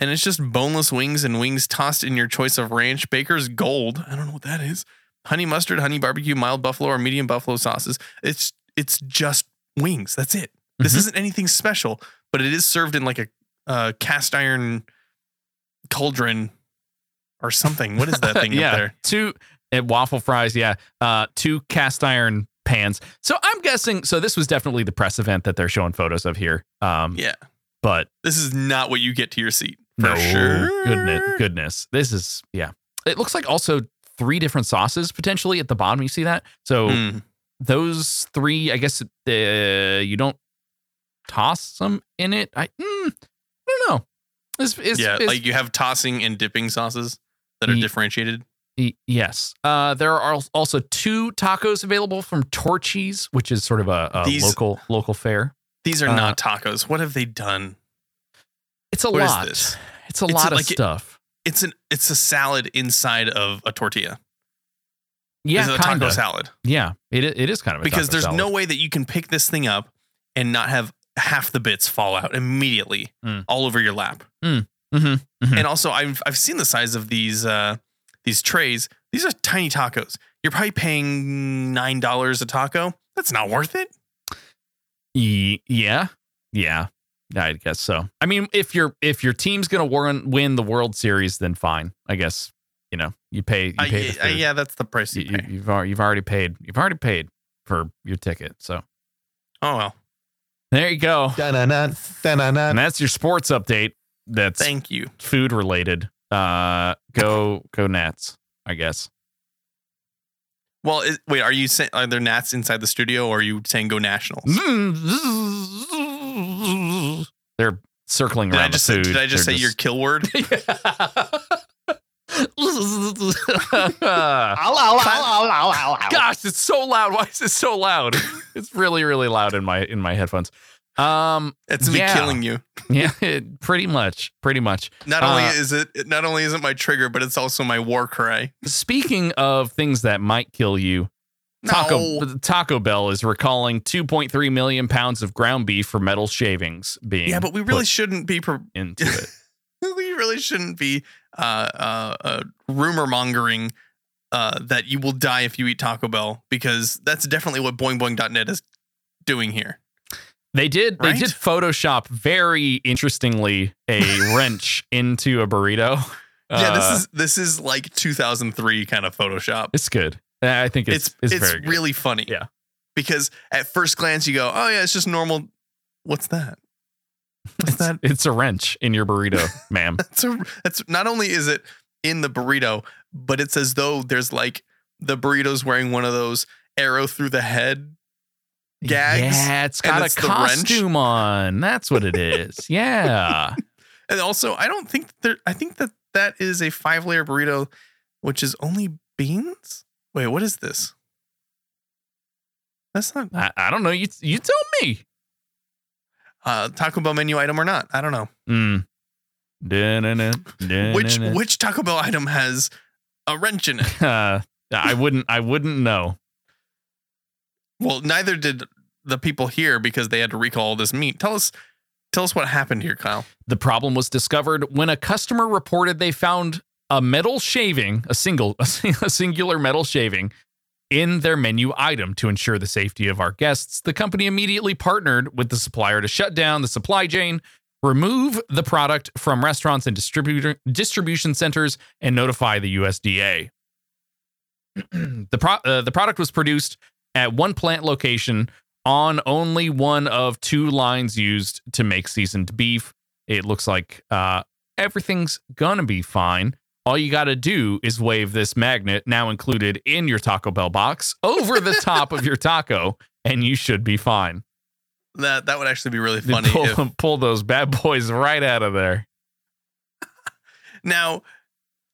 and it's just boneless wings and wings tossed in your choice of ranch, Baker's Gold. I don't know what that is. Honey mustard, honey barbecue, mild buffalo, or medium buffalo sauces. It's it's just wings. That's it. This mm-hmm. isn't anything special, but it is served in like a uh, cast iron cauldron or something. What is that thing yeah. up there? Two at waffle fries. Yeah. Uh, two cast iron pans. So I'm guessing. So this was definitely the press event that they're showing photos of here. Um, yeah. But this is not what you get to your seat. For no. Sure. Goodness. Goodness. This is. Yeah. It looks like also three different sauces potentially at the bottom. You see that? So mm. those three, I guess, uh, you don't toss some in it. I, mm, I don't know. It's, it's, yeah, it's, like you have tossing and dipping sauces that are e- differentiated. E- yes. Uh, there are also two tacos available from Torchy's, which is sort of a, a these, local local fare. These are uh, not tacos. What have they done? It's a what lot. It's a it's lot a, of like stuff. It, it's an it's a salad inside of a tortilla. Yeah, it's a taco salad. Yeah, it it is kind of a because taco there's salad. No way that you can pick this thing up and not have half the bits fall out immediately mm. all over your lap. Mm. Mm-hmm. Mm-hmm. And also I've, I've seen the size of these, uh, these trays. These are tiny tacos. You're probably paying nine dollars a taco. That's not worth it. E- yeah. Yeah. I guess so. I mean, if your, if your team's going to win the World Series, then fine, I guess, you know, you pay, you pay uh, the uh, yeah, that's the price you, you pay. You've already, you've already paid, you've already paid for your ticket. So, oh, well, there you go. Da-na-na, da-na-na. And that's your sports update. That's thank you. Food related. Uh, go go Nats, I guess. Well, is, wait, are you saying are there Nats inside the studio, or are you saying go Nationals? They're circling did around I just the food. Say, did I just They're say just... your kill word? Gosh, it's so loud. Why is it so loud? It's really, really loud in my in my headphones. Um, it's me yeah. killing you. Yeah, it, pretty much, pretty much. Not uh, only is it not only is it my trigger, but it's also my war cry. Speaking of things that might kill you, no. Taco Taco Bell is recalling two point three million pounds of ground beef for metal shavings being. Yeah, but we really shouldn't be per- into it. We really shouldn't be uh, uh, uh, rumor mongering uh, that you will die if you eat Taco Bell, because that's definitely what boing boing dot net is doing here. They did. Right? They did Photoshop very interestingly a wrench into a burrito. Uh, yeah, this is this is like two thousand three kind of Photoshop. It's good. I think it's it's, it's, it's very really good. Funny. Yeah, because at first glance you go, oh yeah, it's just normal. What's that? It's, that? It's a wrench in your burrito, ma'am. It's a, it's, not only is it in the burrito, but it's as though there's like the burrito's wearing one of those arrow through the head gags. Yeah, it's got a costume on. That's what it is. Yeah. And also, I don't think there, I think that that is a five layer burrito, which is only beans. Wait, what is this? That's not, I, I don't know. You, you tell me. Uh, Taco Bell menu item or not? I don't know. Mm. Da-na-na, da-na-na. Which which Taco Bell item has a wrench in it? Uh, I wouldn't. I wouldn't know. Well, neither did the people here, because they had to recall this meat. Tell us, tell us what happened here, Kyle. The problem was discovered when a customer reported they found a metal shaving, a single, a singular metal shaving, in their menu item. To ensure the safety of our guests, the company immediately partnered with the supplier to shut down the supply chain, remove the product from restaurants and distributor distribution centers, and notify the U S D A. The pro, uh, the product was produced at one plant location on only one of two lines used to make seasoned beef. It looks like uh, everything's gonna be fine. All you got to do is wave this magnet, now included in your Taco Bell box, over the top of your taco, and you should be fine. That that would actually be really funny. Pull, if... pull those bad boys right out of there. Now,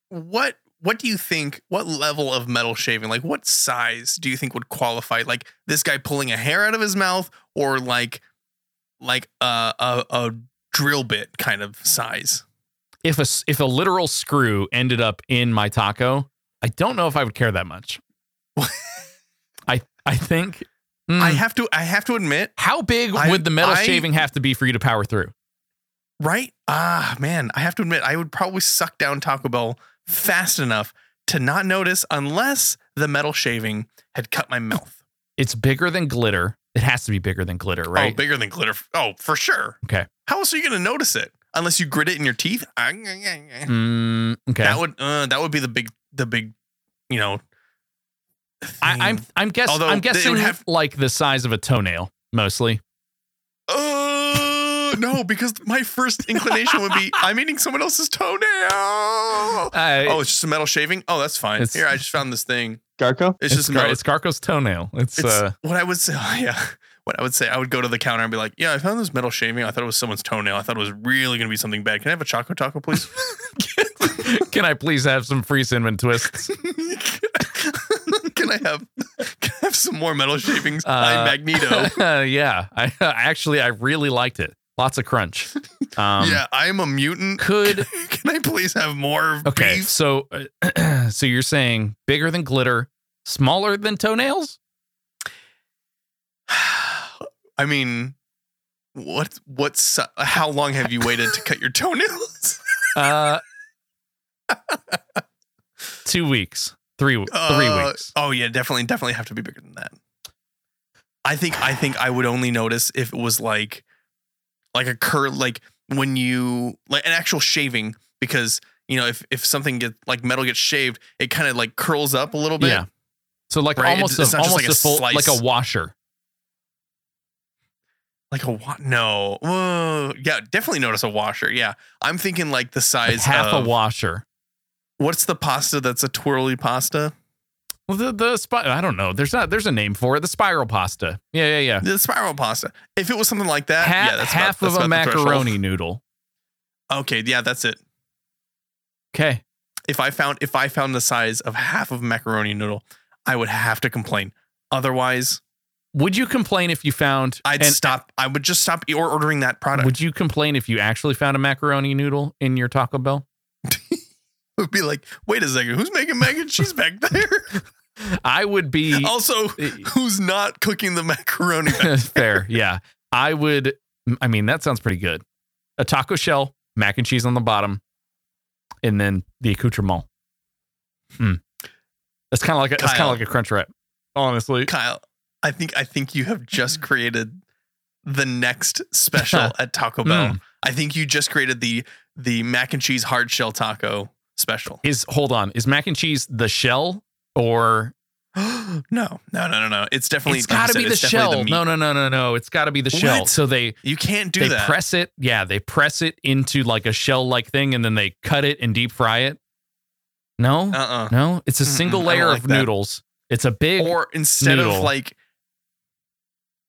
what what do you think, what level of metal shaving, like what size do you think would qualify? Like this guy pulling a hair out of his mouth, or like, like a, a, a drill bit kind of size? if a if a literal screw ended up in my taco, I don't know if I would care that much. I I think mm, I have to I have to admit, how big I, would the metal I, shaving have to be for you to power through? Right? Ah, man, I have to admit, I would probably suck down Taco Bell fast enough to not notice unless the metal shaving had cut my mouth. It's bigger than glitter. It has to be bigger than glitter, right? Oh, bigger than glitter. Oh, for sure. Okay. How else are you going to notice it? Unless you grit it in your teeth. Mm, okay. That would uh, that would be the big the big, you know. I, I'm I'm guessing Although I'm guessing have, like the size of a toenail mostly. Uh, no, because my first inclination would be I'm eating someone else's toenail. Uh, oh, it's just a metal shaving. Oh, that's fine. Here, I just found this thing. Garko. It's, it's just Gar- it's Garko's toenail. It's, it's uh, what I would say. Oh, yeah. What I would say, I would go to the counter and be like, yeah, I found this metal shaving. I thought it was someone's toenail. I thought it was really going to be something bad. Can I have a Choco Taco, please? Can I please have some free cinnamon twists? Can I have can I have some more metal shavings? Uh, I Magneto. Uh, yeah. I Actually, I really liked it. Lots of crunch. Um, yeah, I'm a mutant. Could Can I please have more okay, beef? So, uh, so you're saying bigger than glitter, smaller than toenails? I mean, what, what's, uh, how long have you waited to cut your toenails? uh, two weeks, three, uh, three weeks. Oh yeah, definitely, definitely have to be bigger than that. I think, I think I would only notice if it was like, like a curl, like when you, like an actual shaving, because you know, if, if something gets like metal gets shaved, it kind of like curls up a little bit. Yeah. So like right? almost, it's, a, it's almost like a, a full, slice. Like a washer. Like a what? No. Whoa. Yeah, definitely notice a washer. Yeah. I'm thinking like the size like half of, a washer. What's the pasta that's a twirly pasta? Well, the, the spot. I don't know. There's not, there's a name for it. The spiral pasta. Yeah, yeah, yeah. The spiral pasta. If it was something like that. Half, yeah, that's half about, that's of a macaroni threshold. Noodle. Okay. Yeah, that's it. Okay. If I found, if I found the size of half of macaroni noodle, I would have to complain. Otherwise. Would you complain if you found... I'd and, stop. I would just stop ordering that product. Would you complain if you actually found a macaroni noodle in your Taco Bell? It would be like, wait a second, who's making mac and cheese back there? I would be... Also, who's not cooking the macaroni back there? Fair, yeah. I would... I mean, that sounds pretty good. A taco shell, mac and cheese on the bottom, and then the accoutrement. Mm. That's kind of like a, that's kind of like a crunch wrap, honestly. Kyle... I think I think you have just created the next special at Taco Bell. Mm. I think you just created the the mac and cheese hard shell taco special. Is hold on, is mac and cheese the shell or no, no, no, no, no. It's definitely it's gotta like said, be the shell. The no, no, no, no, no. It's gotta be the what? Shell. So they you can't do they that. They press it, yeah, they press it into like a shell like thing and then they cut it and deep fry it. No, uh uh-uh. uh. No, it's a single Mm-mm, layer like of that. Noodles. It's a big or instead noodle. Of like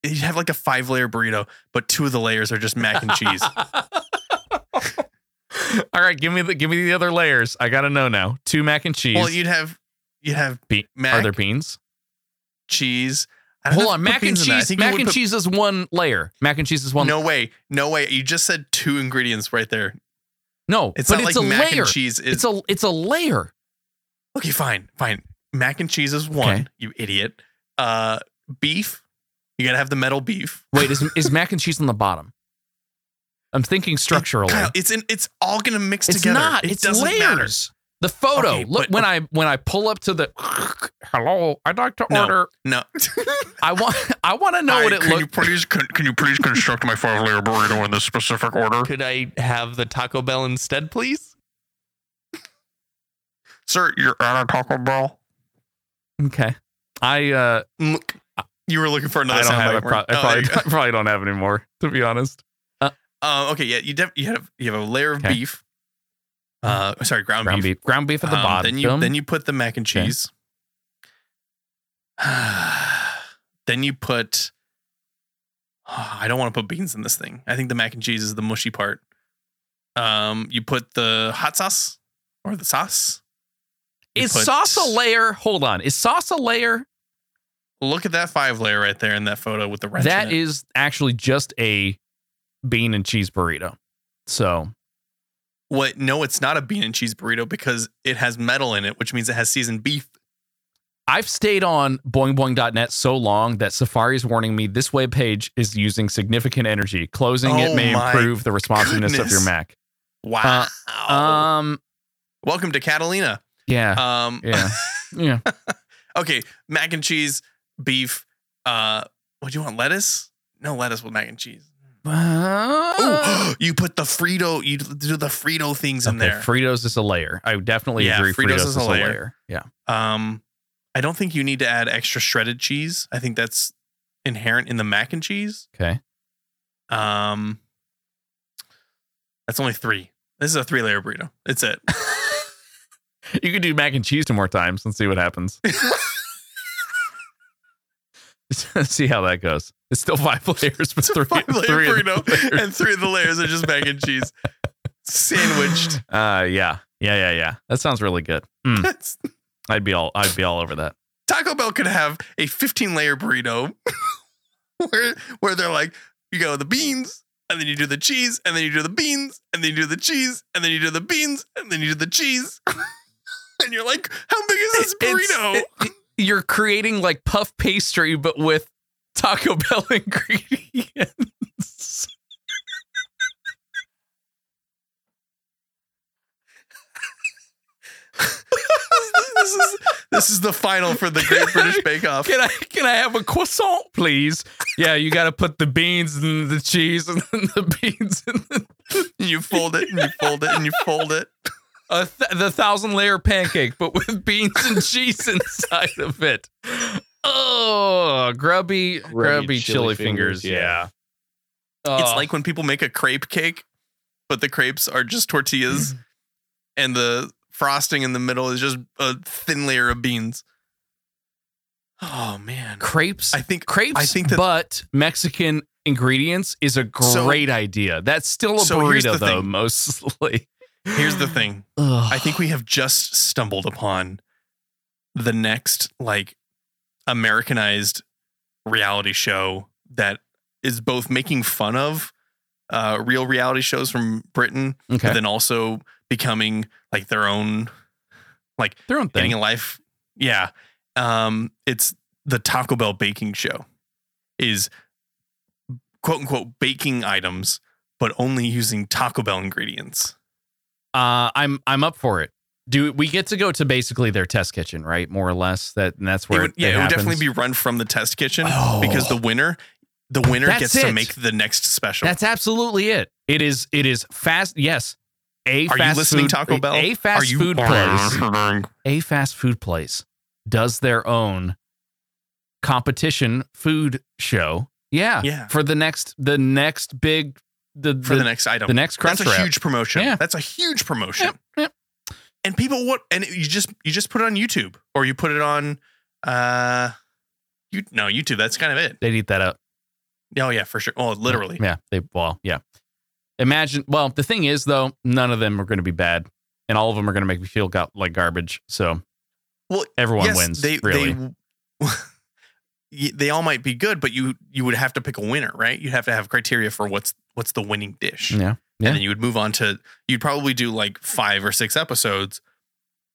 you have like a five layer burrito, but two of the layers are just mac and cheese. All right, give me the give me the other layers. I gotta know now. Two mac and cheese. Well, you'd have you have Be- mac. Are there beans? Cheese. Hold on, mac and cheese. Mac and put... cheese is one layer. Mac and cheese is one. No way, no way. You just said two ingredients right there. No, it's but not it's like a mac layer. And cheese is... It's a it's a layer. Okay, fine, fine. Mac and cheese is one. Okay. You idiot. Uh, beef. You gotta have the metal beef. Wait, is is mac and cheese on the bottom? I'm thinking structurally. Kyle, it's in, it's all gonna mix it's together. Not, it it's not. It's layers. Matter. The photo. Okay, look but, when okay. I when I pull up to the hello, I'd like to no, order. No, I want I want to know I, what it looks. Please can, can you please construct my five layer burrito in this specific order? Could I have the Taco Bell instead, please? Sir, you're at a Taco Bell. Okay, I uh. Look. You were looking for another. I don't have it. Pro- I, oh, probably, I probably don't have it anymore, to be honest. Uh, uh, okay, yeah, you def- you have you have a layer of okay. beef. Uh, sorry, ground, ground beef. beef. Ground beef at the um, bottom. Then you then you put the mac and cheese. Okay. Then you put. Oh, I don't want to put beans in this thing. I think the mac and cheese is the mushy part. Um, you put the hot sauce or the sauce. You is put, sauce a layer? Hold on, is sauce a layer? Look at that five layer right there in that photo with the wrench. That is actually just a bean and cheese burrito. So What? No, it's not a bean and cheese burrito because it has metal in it, which means it has seasoned beef. I've stayed on boing boing dot net so long that Safari is warning me this webpage is using significant energy. Closing oh it may improve the responsiveness goodness. of your Mac. Wow. Uh, um, Welcome to Catalina. Yeah. Um, yeah. yeah. Okay. Mac and cheese, beef. Uh, what do you want? Lettuce? No lettuce with mac and cheese. Uh, Ooh, you put the Frito, you do the Frito things okay, in there. Fritos is a layer. I definitely yeah, agree. Fritos, Fritos is, is a layer. layer. Yeah. Um, I don't think you need to add extra shredded cheese. I think that's inherent in the mac and cheese. Okay. Um, that's only three. This is a three layer burrito. That's it. You could do mac and cheese two more times and see what happens. See how that goes. It's still five layers, but three, five three burrito, the and three of the layers are just mac and cheese sandwiched. Uh, yeah, yeah, yeah, yeah. That sounds really good. Mm. I'd be all, I'd be all over that. Taco Bell could have a fifteen layer burrito where where they're like, you go the beans, and then you do the cheese, and then you do the beans, and then you do the cheese, and then you do the beans, and then you do the cheese, and you're like, how big is this burrito? It's, it, you're creating like puff pastry, but with Taco Bell ingredients. This is this is the final for the Great British Bake Off. Can I can I have a croissant, please? Yeah, you got to put the beans and the cheese and then the beans and the... you fold it and you fold it and you fold it. A th- the thousand layer pancake, but with beans and cheese inside of it. Oh, grubby, grubby, grubby chili, chili fingers. fingers yeah. yeah. It's oh. like when people make a crepe cake, but the crepes are just tortillas and the frosting in the middle is just a thin layer of beans. Oh, man. Crepes. I think crepes, I think that, but Mexican ingredients is a great so, idea. That's still a so burrito, though, thing. mostly. Here's the thing. Ugh. I think we have just stumbled upon the next like Americanized reality show that is both making fun of uh, real reality shows from Britain, okay. but then also becoming like their own, like their own thing in life. Yeah. Um, it's the Taco Bell baking show is quote unquote baking items, but only using Taco Bell ingredients. Uh, I'm I'm up for it. Do we get to go to basically their test kitchen, right? More or less. That and that's where it would, it, yeah, it, it would definitely be run from the test kitchen oh. because the winner, the winner that's gets it. to make the next special. That's absolutely it. It is it is fast. Yes, a are fast you listening, food, Taco Bell? A fast are you food place. A fast food place does their own competition food show. Yeah, yeah. For the next the next big. The, the, for the next item, the next crunch That's a wrap. huge promotion. Yeah. That's a huge promotion. Yep, yep. And people, what? And you just you just put it on YouTube, or you put it on, uh, you no YouTube. That's kind of it. They'd eat that up. Oh yeah, for sure. Oh, literally. Yeah. They well, yeah. Imagine. Well, the thing is, though, none of them are going to be bad, and all of them are going to make me feel got, like garbage. So, well, everyone yes, wins. They, really. They, they all might be good, but you you would have to pick a winner, right? You'd have to have criteria for what's. What's the winning dish? Yeah, yeah. And then you would move on to, you'd probably do like five or six episodes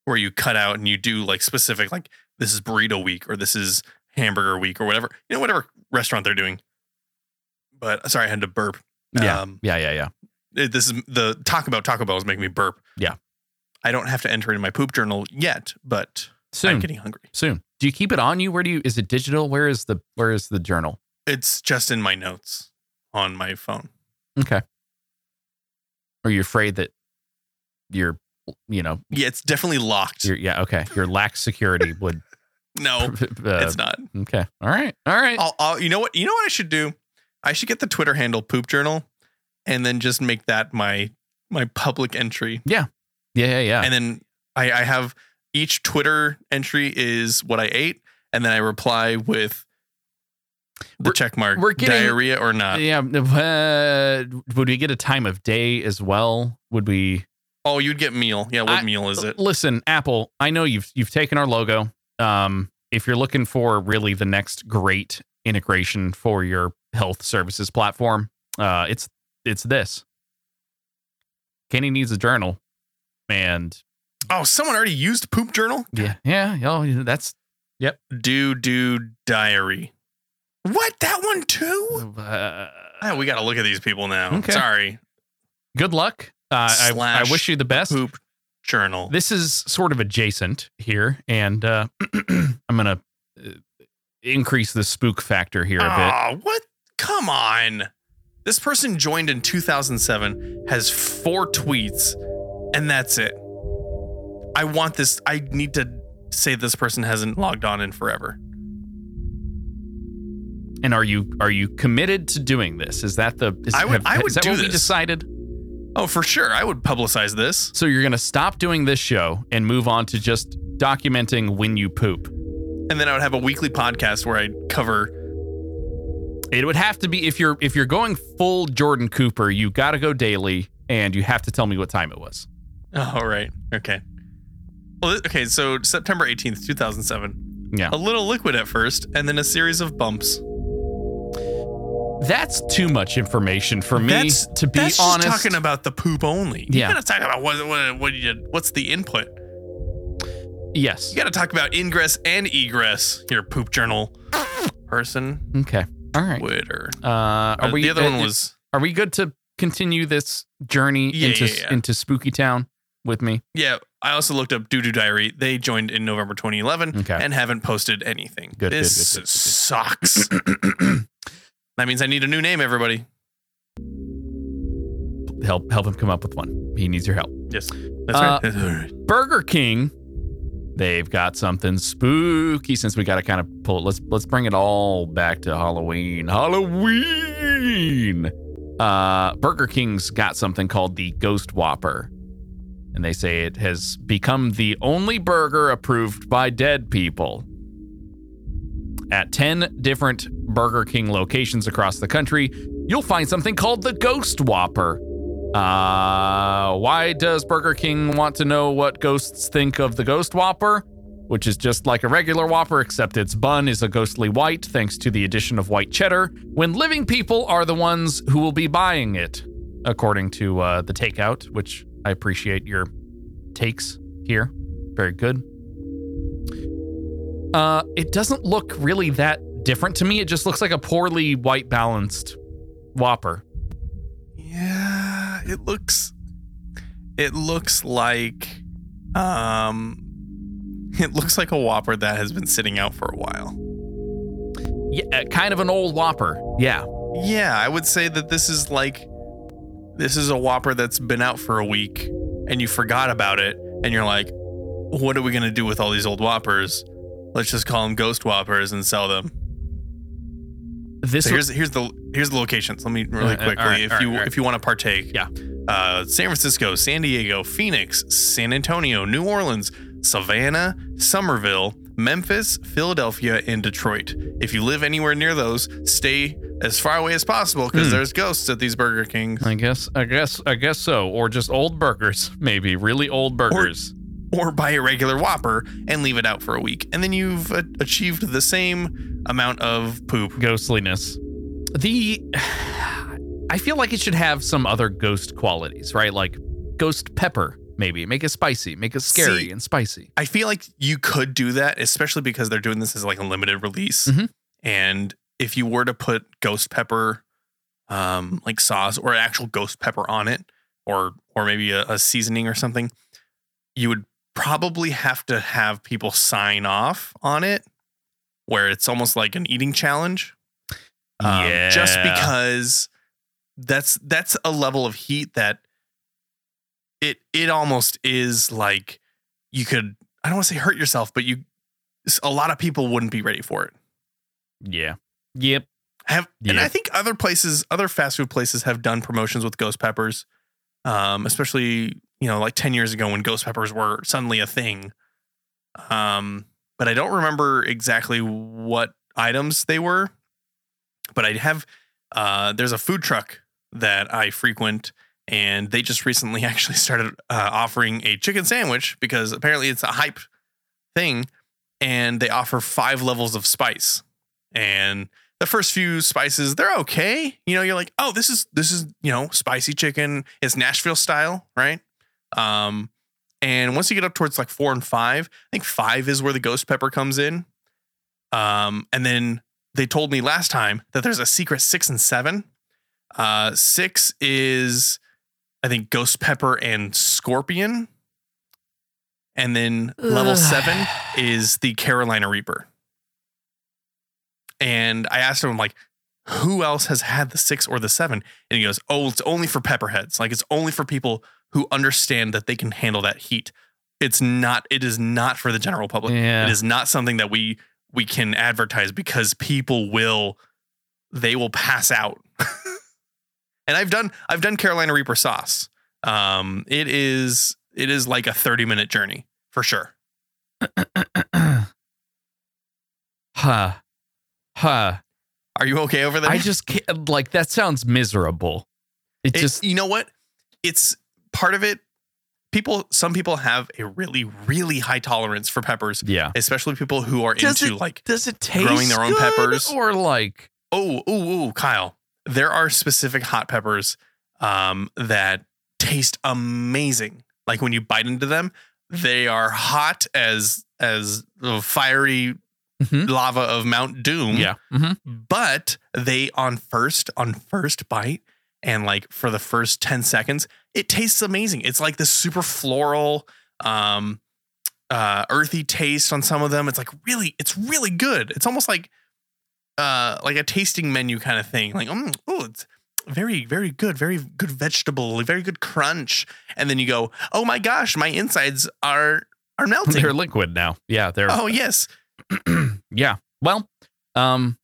where you cut out and you do like specific, like this is burrito week or this is hamburger week or whatever, you know, whatever restaurant they're doing. But sorry, I had to burp. Yeah. Um, yeah. Yeah. Yeah. It, this is the talk about Taco Bell is making me burp. Yeah. I don't have to enter in my poop journal yet, but soon. I'm getting hungry soon. Do you keep it on you? Where do you, is it digital? Where is the, where is the journal? It's just in my notes on my phone. Okay. Are you afraid that you're, you know? Yeah, it's definitely locked. Yeah, okay. Your lax security would. No, uh, it's not. Okay. All right. All right. I'll, I'll, you know what? You know what I should do? I should get the Twitter handle Poop Journal, and then just make that my my public entry. Yeah. Yeah. Yeah. yeah. And then I, I have each Twitter entry is what I ate, and then I reply with. The check mark, we're getting, diarrhea or not. Yeah. Uh, would we get a time of day as well? Would we? Oh, you'd get meal. Yeah. What I, meal is it? Listen, Apple, I know you've you've taken our logo. Um, if you're looking for really the next great integration for your health services platform, uh, it's it's this. Kenny needs a journal. And oh, someone already used poop journal? Yeah. Yeah. Oh, that's yep. Do do diary. What? That one too? Uh, oh, we got to look at these people now. Okay. Sorry. Good luck. Uh, I, I wish you the best. Poop journal. This is sort of adjacent here. And uh, I'm going to uh, increase the spook factor here a oh, bit. What? Come on. This person joined in two thousand seven, has four tweets, and that's it. I want this. I need to say this person hasn't logged on in forever. And are you are you committed to doing this? Is that the is, I would, have, I would is that do what this. We decided? Oh, for sure. I would publicize this. So you're going to stop doing this show and move on to just documenting when you poop. And then I would have a weekly podcast where I'd cover. It would have to be if you're if you're going full Jordan Cooper, you got to go daily and you have to tell me what time it was. Oh, right. OK. Well, OK, so September eighteenth, two thousand seven. Yeah. A little liquid at first and then a series of bumps. That's too much information for me, that's, to be that's honest. That's talking about the poop only. You yeah. got to talk about what, what, what you, what's the input. Yes. You got to talk about ingress and egress, your poop journal person. OK. All right. Twitter. Uh, are we, the other uh, one was. Are we good to continue this journey yeah, into yeah, yeah. into Spooky Town with me? Yeah. I also looked up Doo Doo Diary. They joined in November twenty eleven okay. and haven't posted anything. Good. This good, good, good, good, good. Sucks. That means I need a new name. Everybody, help help him come up with one. He needs your help. Yes. That's uh, right. That's right. Burger King. They've got something spooky since we got to kind of pull it. Let's let's bring it all back to Halloween. Halloween. Uh, Burger King's got something called the Ghost Whopper. And they say it has become the only burger approved by dead people. At ten different Burger King locations across the country, you'll find something called the Ghost Whopper. Uh, why does Burger King want to know what ghosts think of the Ghost Whopper? Which is just like a regular Whopper, except its bun is a ghostly white, thanks to the addition of white cheddar, when living people are the ones who will be buying it, according to uh, the takeout, which I appreciate your takes here. Very good. Uh, it doesn't look really that different to me. It just looks like a poorly white balanced Whopper. Yeah. It looks, it looks like, um, it looks like a Whopper that has been sitting out for a while. Yeah, kind of an old Whopper. Yeah. Yeah, I would say that this is like, this is a Whopper that's been out for a week and you forgot about it. And you're like, what are we going to do with all these old Whoppers? Let's just call them Ghost Whoppers and sell them. This so here's here's the here's the locations. Let me really quickly, right, if right, you right. if you want to partake. Yeah, uh, San Francisco, San Diego, Phoenix, San Antonio, New Orleans, Savannah, Somerville, Memphis, Philadelphia, and Detroit. If you live anywhere near those, stay as far away as possible because hmm. there's ghosts at these Burger Kings. I guess I guess I guess so, or just old burgers, maybe really old burgers, or, or buy a regular Whopper and leave it out for a week, and then you've uh, achieved the same amount of poop ghostliness. The I feel like it should have some other ghost qualities, right? Like ghost pepper, maybe make it spicy, make it scary. See, and spicy. I feel like you could do that, especially because they're doing this as like a limited release. Mm-hmm. And if you were to put ghost pepper, um, like sauce or actual ghost pepper on it, or or maybe a, a seasoning or something, you would probably have to have people sign off on it, where it's almost like an eating challenge. Um, yeah. Just because that's that's a level of heat that it it almost is like you could, I don't want to say hurt yourself, but you a lot of people wouldn't be ready for it. Yeah. Yep. Have yep. And I think other places, other fast food places have done promotions with ghost peppers, um, especially, you know, like ten years ago when ghost peppers were suddenly a thing. Um. But I don't remember exactly what items they were. But I have, uh, there's a food truck that I frequent, and they just recently actually started uh, offering a chicken sandwich because apparently it's a hype thing, and they offer five levels of spice. And the first few spices, they're okay. You know, you're like, oh, this is, this is, you know, spicy chicken. It's Nashville style, right? Um, and once you get up towards like four and five, I think five is where the ghost pepper comes in. Um, and then they told me last time that there's a secret six and seven. Uh, six is, I think, ghost pepper and scorpion. And then Ugh. level seven is the Carolina Reaper. And I asked him, I'm like, who else has had the six or the seven? And he goes, oh, it's only for pepperheads. Like, it's only for people who understand that they can handle that heat. It's not, it is not for the general public. Yeah. It is not something that we, we can advertise, because people will, they will pass out. And I've done, I've done Carolina Reaper sauce. Um, it is, it is like a thirty minute journey for sure. Huh. Huh. Are you okay over there? I just can't, like, that sounds miserable. It, it just, you know what? It's part of it. People, some people have a really, really high tolerance for peppers. Yeah. Especially people who are does into it, like, does it taste growing their own good peppers, or like, Oh, ooh, ooh, Kyle, there are specific hot peppers, um, that taste amazing. Like, when you bite into them, they are hot as, as fiery mm-hmm. lava of Mount Doom. Yeah. Mm-hmm. But they on first, on first bite and like for the first ten seconds, it tastes amazing. It's like this super floral, um, uh, earthy taste on some of them. It's like really, it's really good. It's almost like, uh, like a tasting menu kind of thing. Like, mm, oh, it's very, very good. Very good vegetable, very good crunch. And then you go, oh my gosh, my insides are, are melting. They're liquid now. Yeah. They're, oh yes. Yeah. Well, um,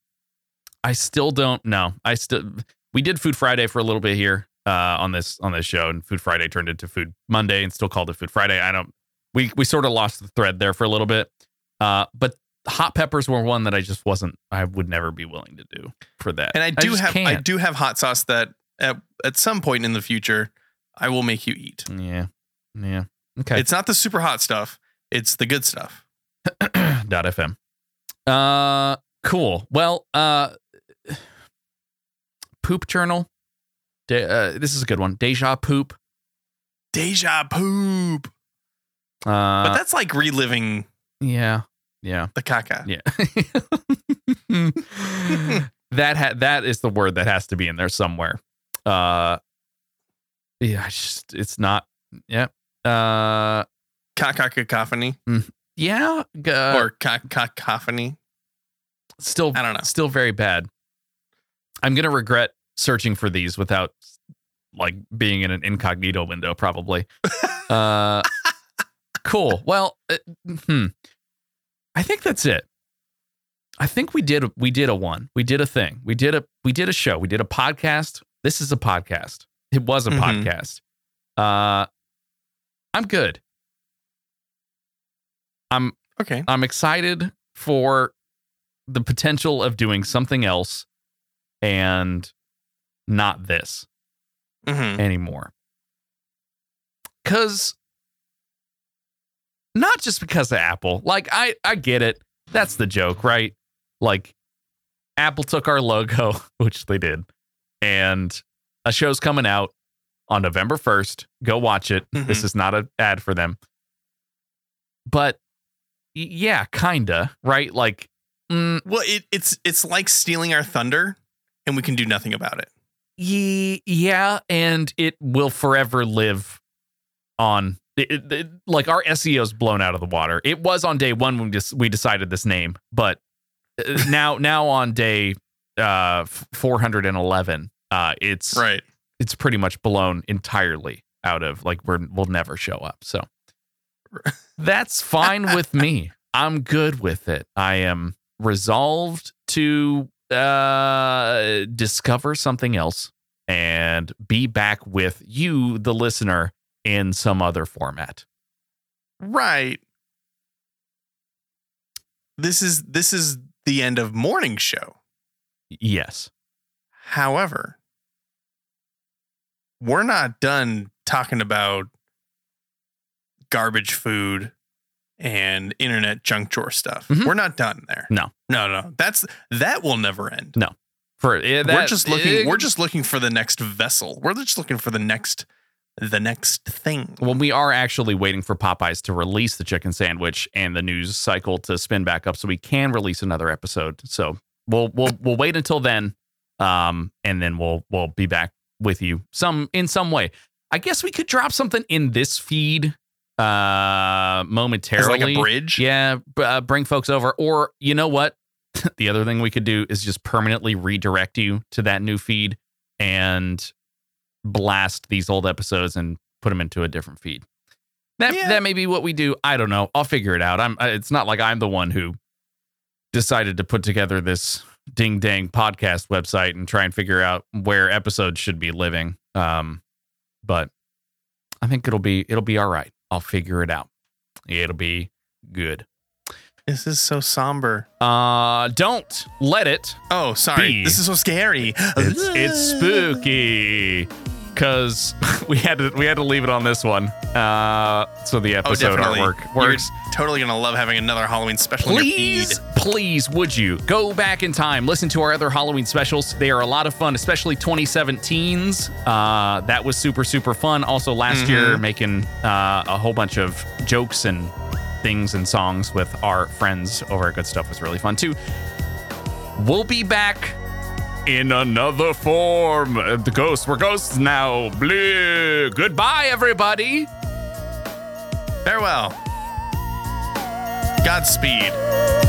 I still don't know. I still, we did Food Friday for a little bit here, uh, on this, on this show, and Food Friday turned into Food Monday and still called it Food Friday. I don't, we, we sort of lost the thread there for a little bit. Uh, but hot peppers were one that I just wasn't, I would never be willing to do for that. And I do I have, can't. I do have hot sauce that at, at some point in the future, I will make you eat. Yeah. Yeah. Okay. It's not the super hot stuff. It's the good stuff. dot f m Uh, cool. Well, uh, poop journal. De- uh, this is a good one. Deja poop. Deja poop. Uh, but that's like reliving. Yeah. Yeah. The caca. Yeah. that ha- that is the word that has to be in there somewhere. Uh, yeah, it's just, it's not. Yeah. Uh, caca cacophony. Mm, yeah. Uh, or cac- cacophony. Still, I don't know. Still very bad. I'm going to regret searching for these without like being in an incognito window, probably. uh, cool. Well, uh, hmm. I think that's it. I think we did. We did a one. We did a thing. We did a. We did a show. We did a podcast. This is a podcast. It was a mm-hmm. podcast. Uh, I'm good. I'm okay. I'm excited for the potential of doing something else and not this mm-hmm. anymore. Because. Not just because of Apple. Like, I, I get it. That's the joke, right? Like, Apple took our logo, which they did, and a show's coming out on November first. Go watch it. Mm-hmm. This is not an ad for them. But, yeah, kinda, right? Like, mm, well, it, it's it's like stealing our thunder, and we can do nothing about it. Ye- yeah, and it will forever live on... It, it, it, like our S E O's blown out of the water. It was on day one when we, just, we decided this name, but now now on day uh, four hundred eleven, uh, it's right. It's pretty much blown entirely out of like we're we'll never show up. So that's fine with me. I'm good with it. I am resolved to uh, discover something else and be back with you, the listener, in some other format. Right. This is this is the end of morning show. Yes. However, we're not done talking about garbage food and internet junk drawer stuff. Mm-hmm. We're not done there. No, no, no. That's that will never end. No, for yeah, that, we're just looking. It, we're just looking for the next vessel. We're just looking for the next. The next thing. Well, we are actually waiting for Popeyes to release the chicken sandwich and the news cycle to spin back up so we can release another episode. So we'll we'll we'll wait until then, um, and then we'll we'll be back with you some in some way. I guess we could drop something in this feed uh, momentarily. As like a bridge, yeah. Uh, bring folks over, or you know what? The other thing we could do is just permanently redirect you to that new feed and blast these old episodes and put them into a different feed. That yeah. that may be what we do. I don't know. I'll figure it out. I'm. It's not like I'm the one who decided to put together this ding dang podcast website and try and figure out where episodes should be living. Um, but I think it'll be it'll be all right. I'll figure it out. It'll be good. This is so somber. Uh, don't let it. Oh, sorry. Be. This is so scary. It's, it's spooky. Cause we had to we had to leave it on this one. Uh, so the episode oh, artwork works. You're totally gonna love having another Halloween special. Please, in your feed. Please, would you go back in time? Listen to our other Halloween specials. They are a lot of fun, especially twenty seventeen's. Uh, that was super super fun. Also last mm-hmm. year, making uh, a whole bunch of jokes and things and songs with our friends over at Good Stuff was really fun too. We'll be back in another form. The ghosts, we're ghosts now. Blue. Goodbye, everybody. Farewell. Godspeed.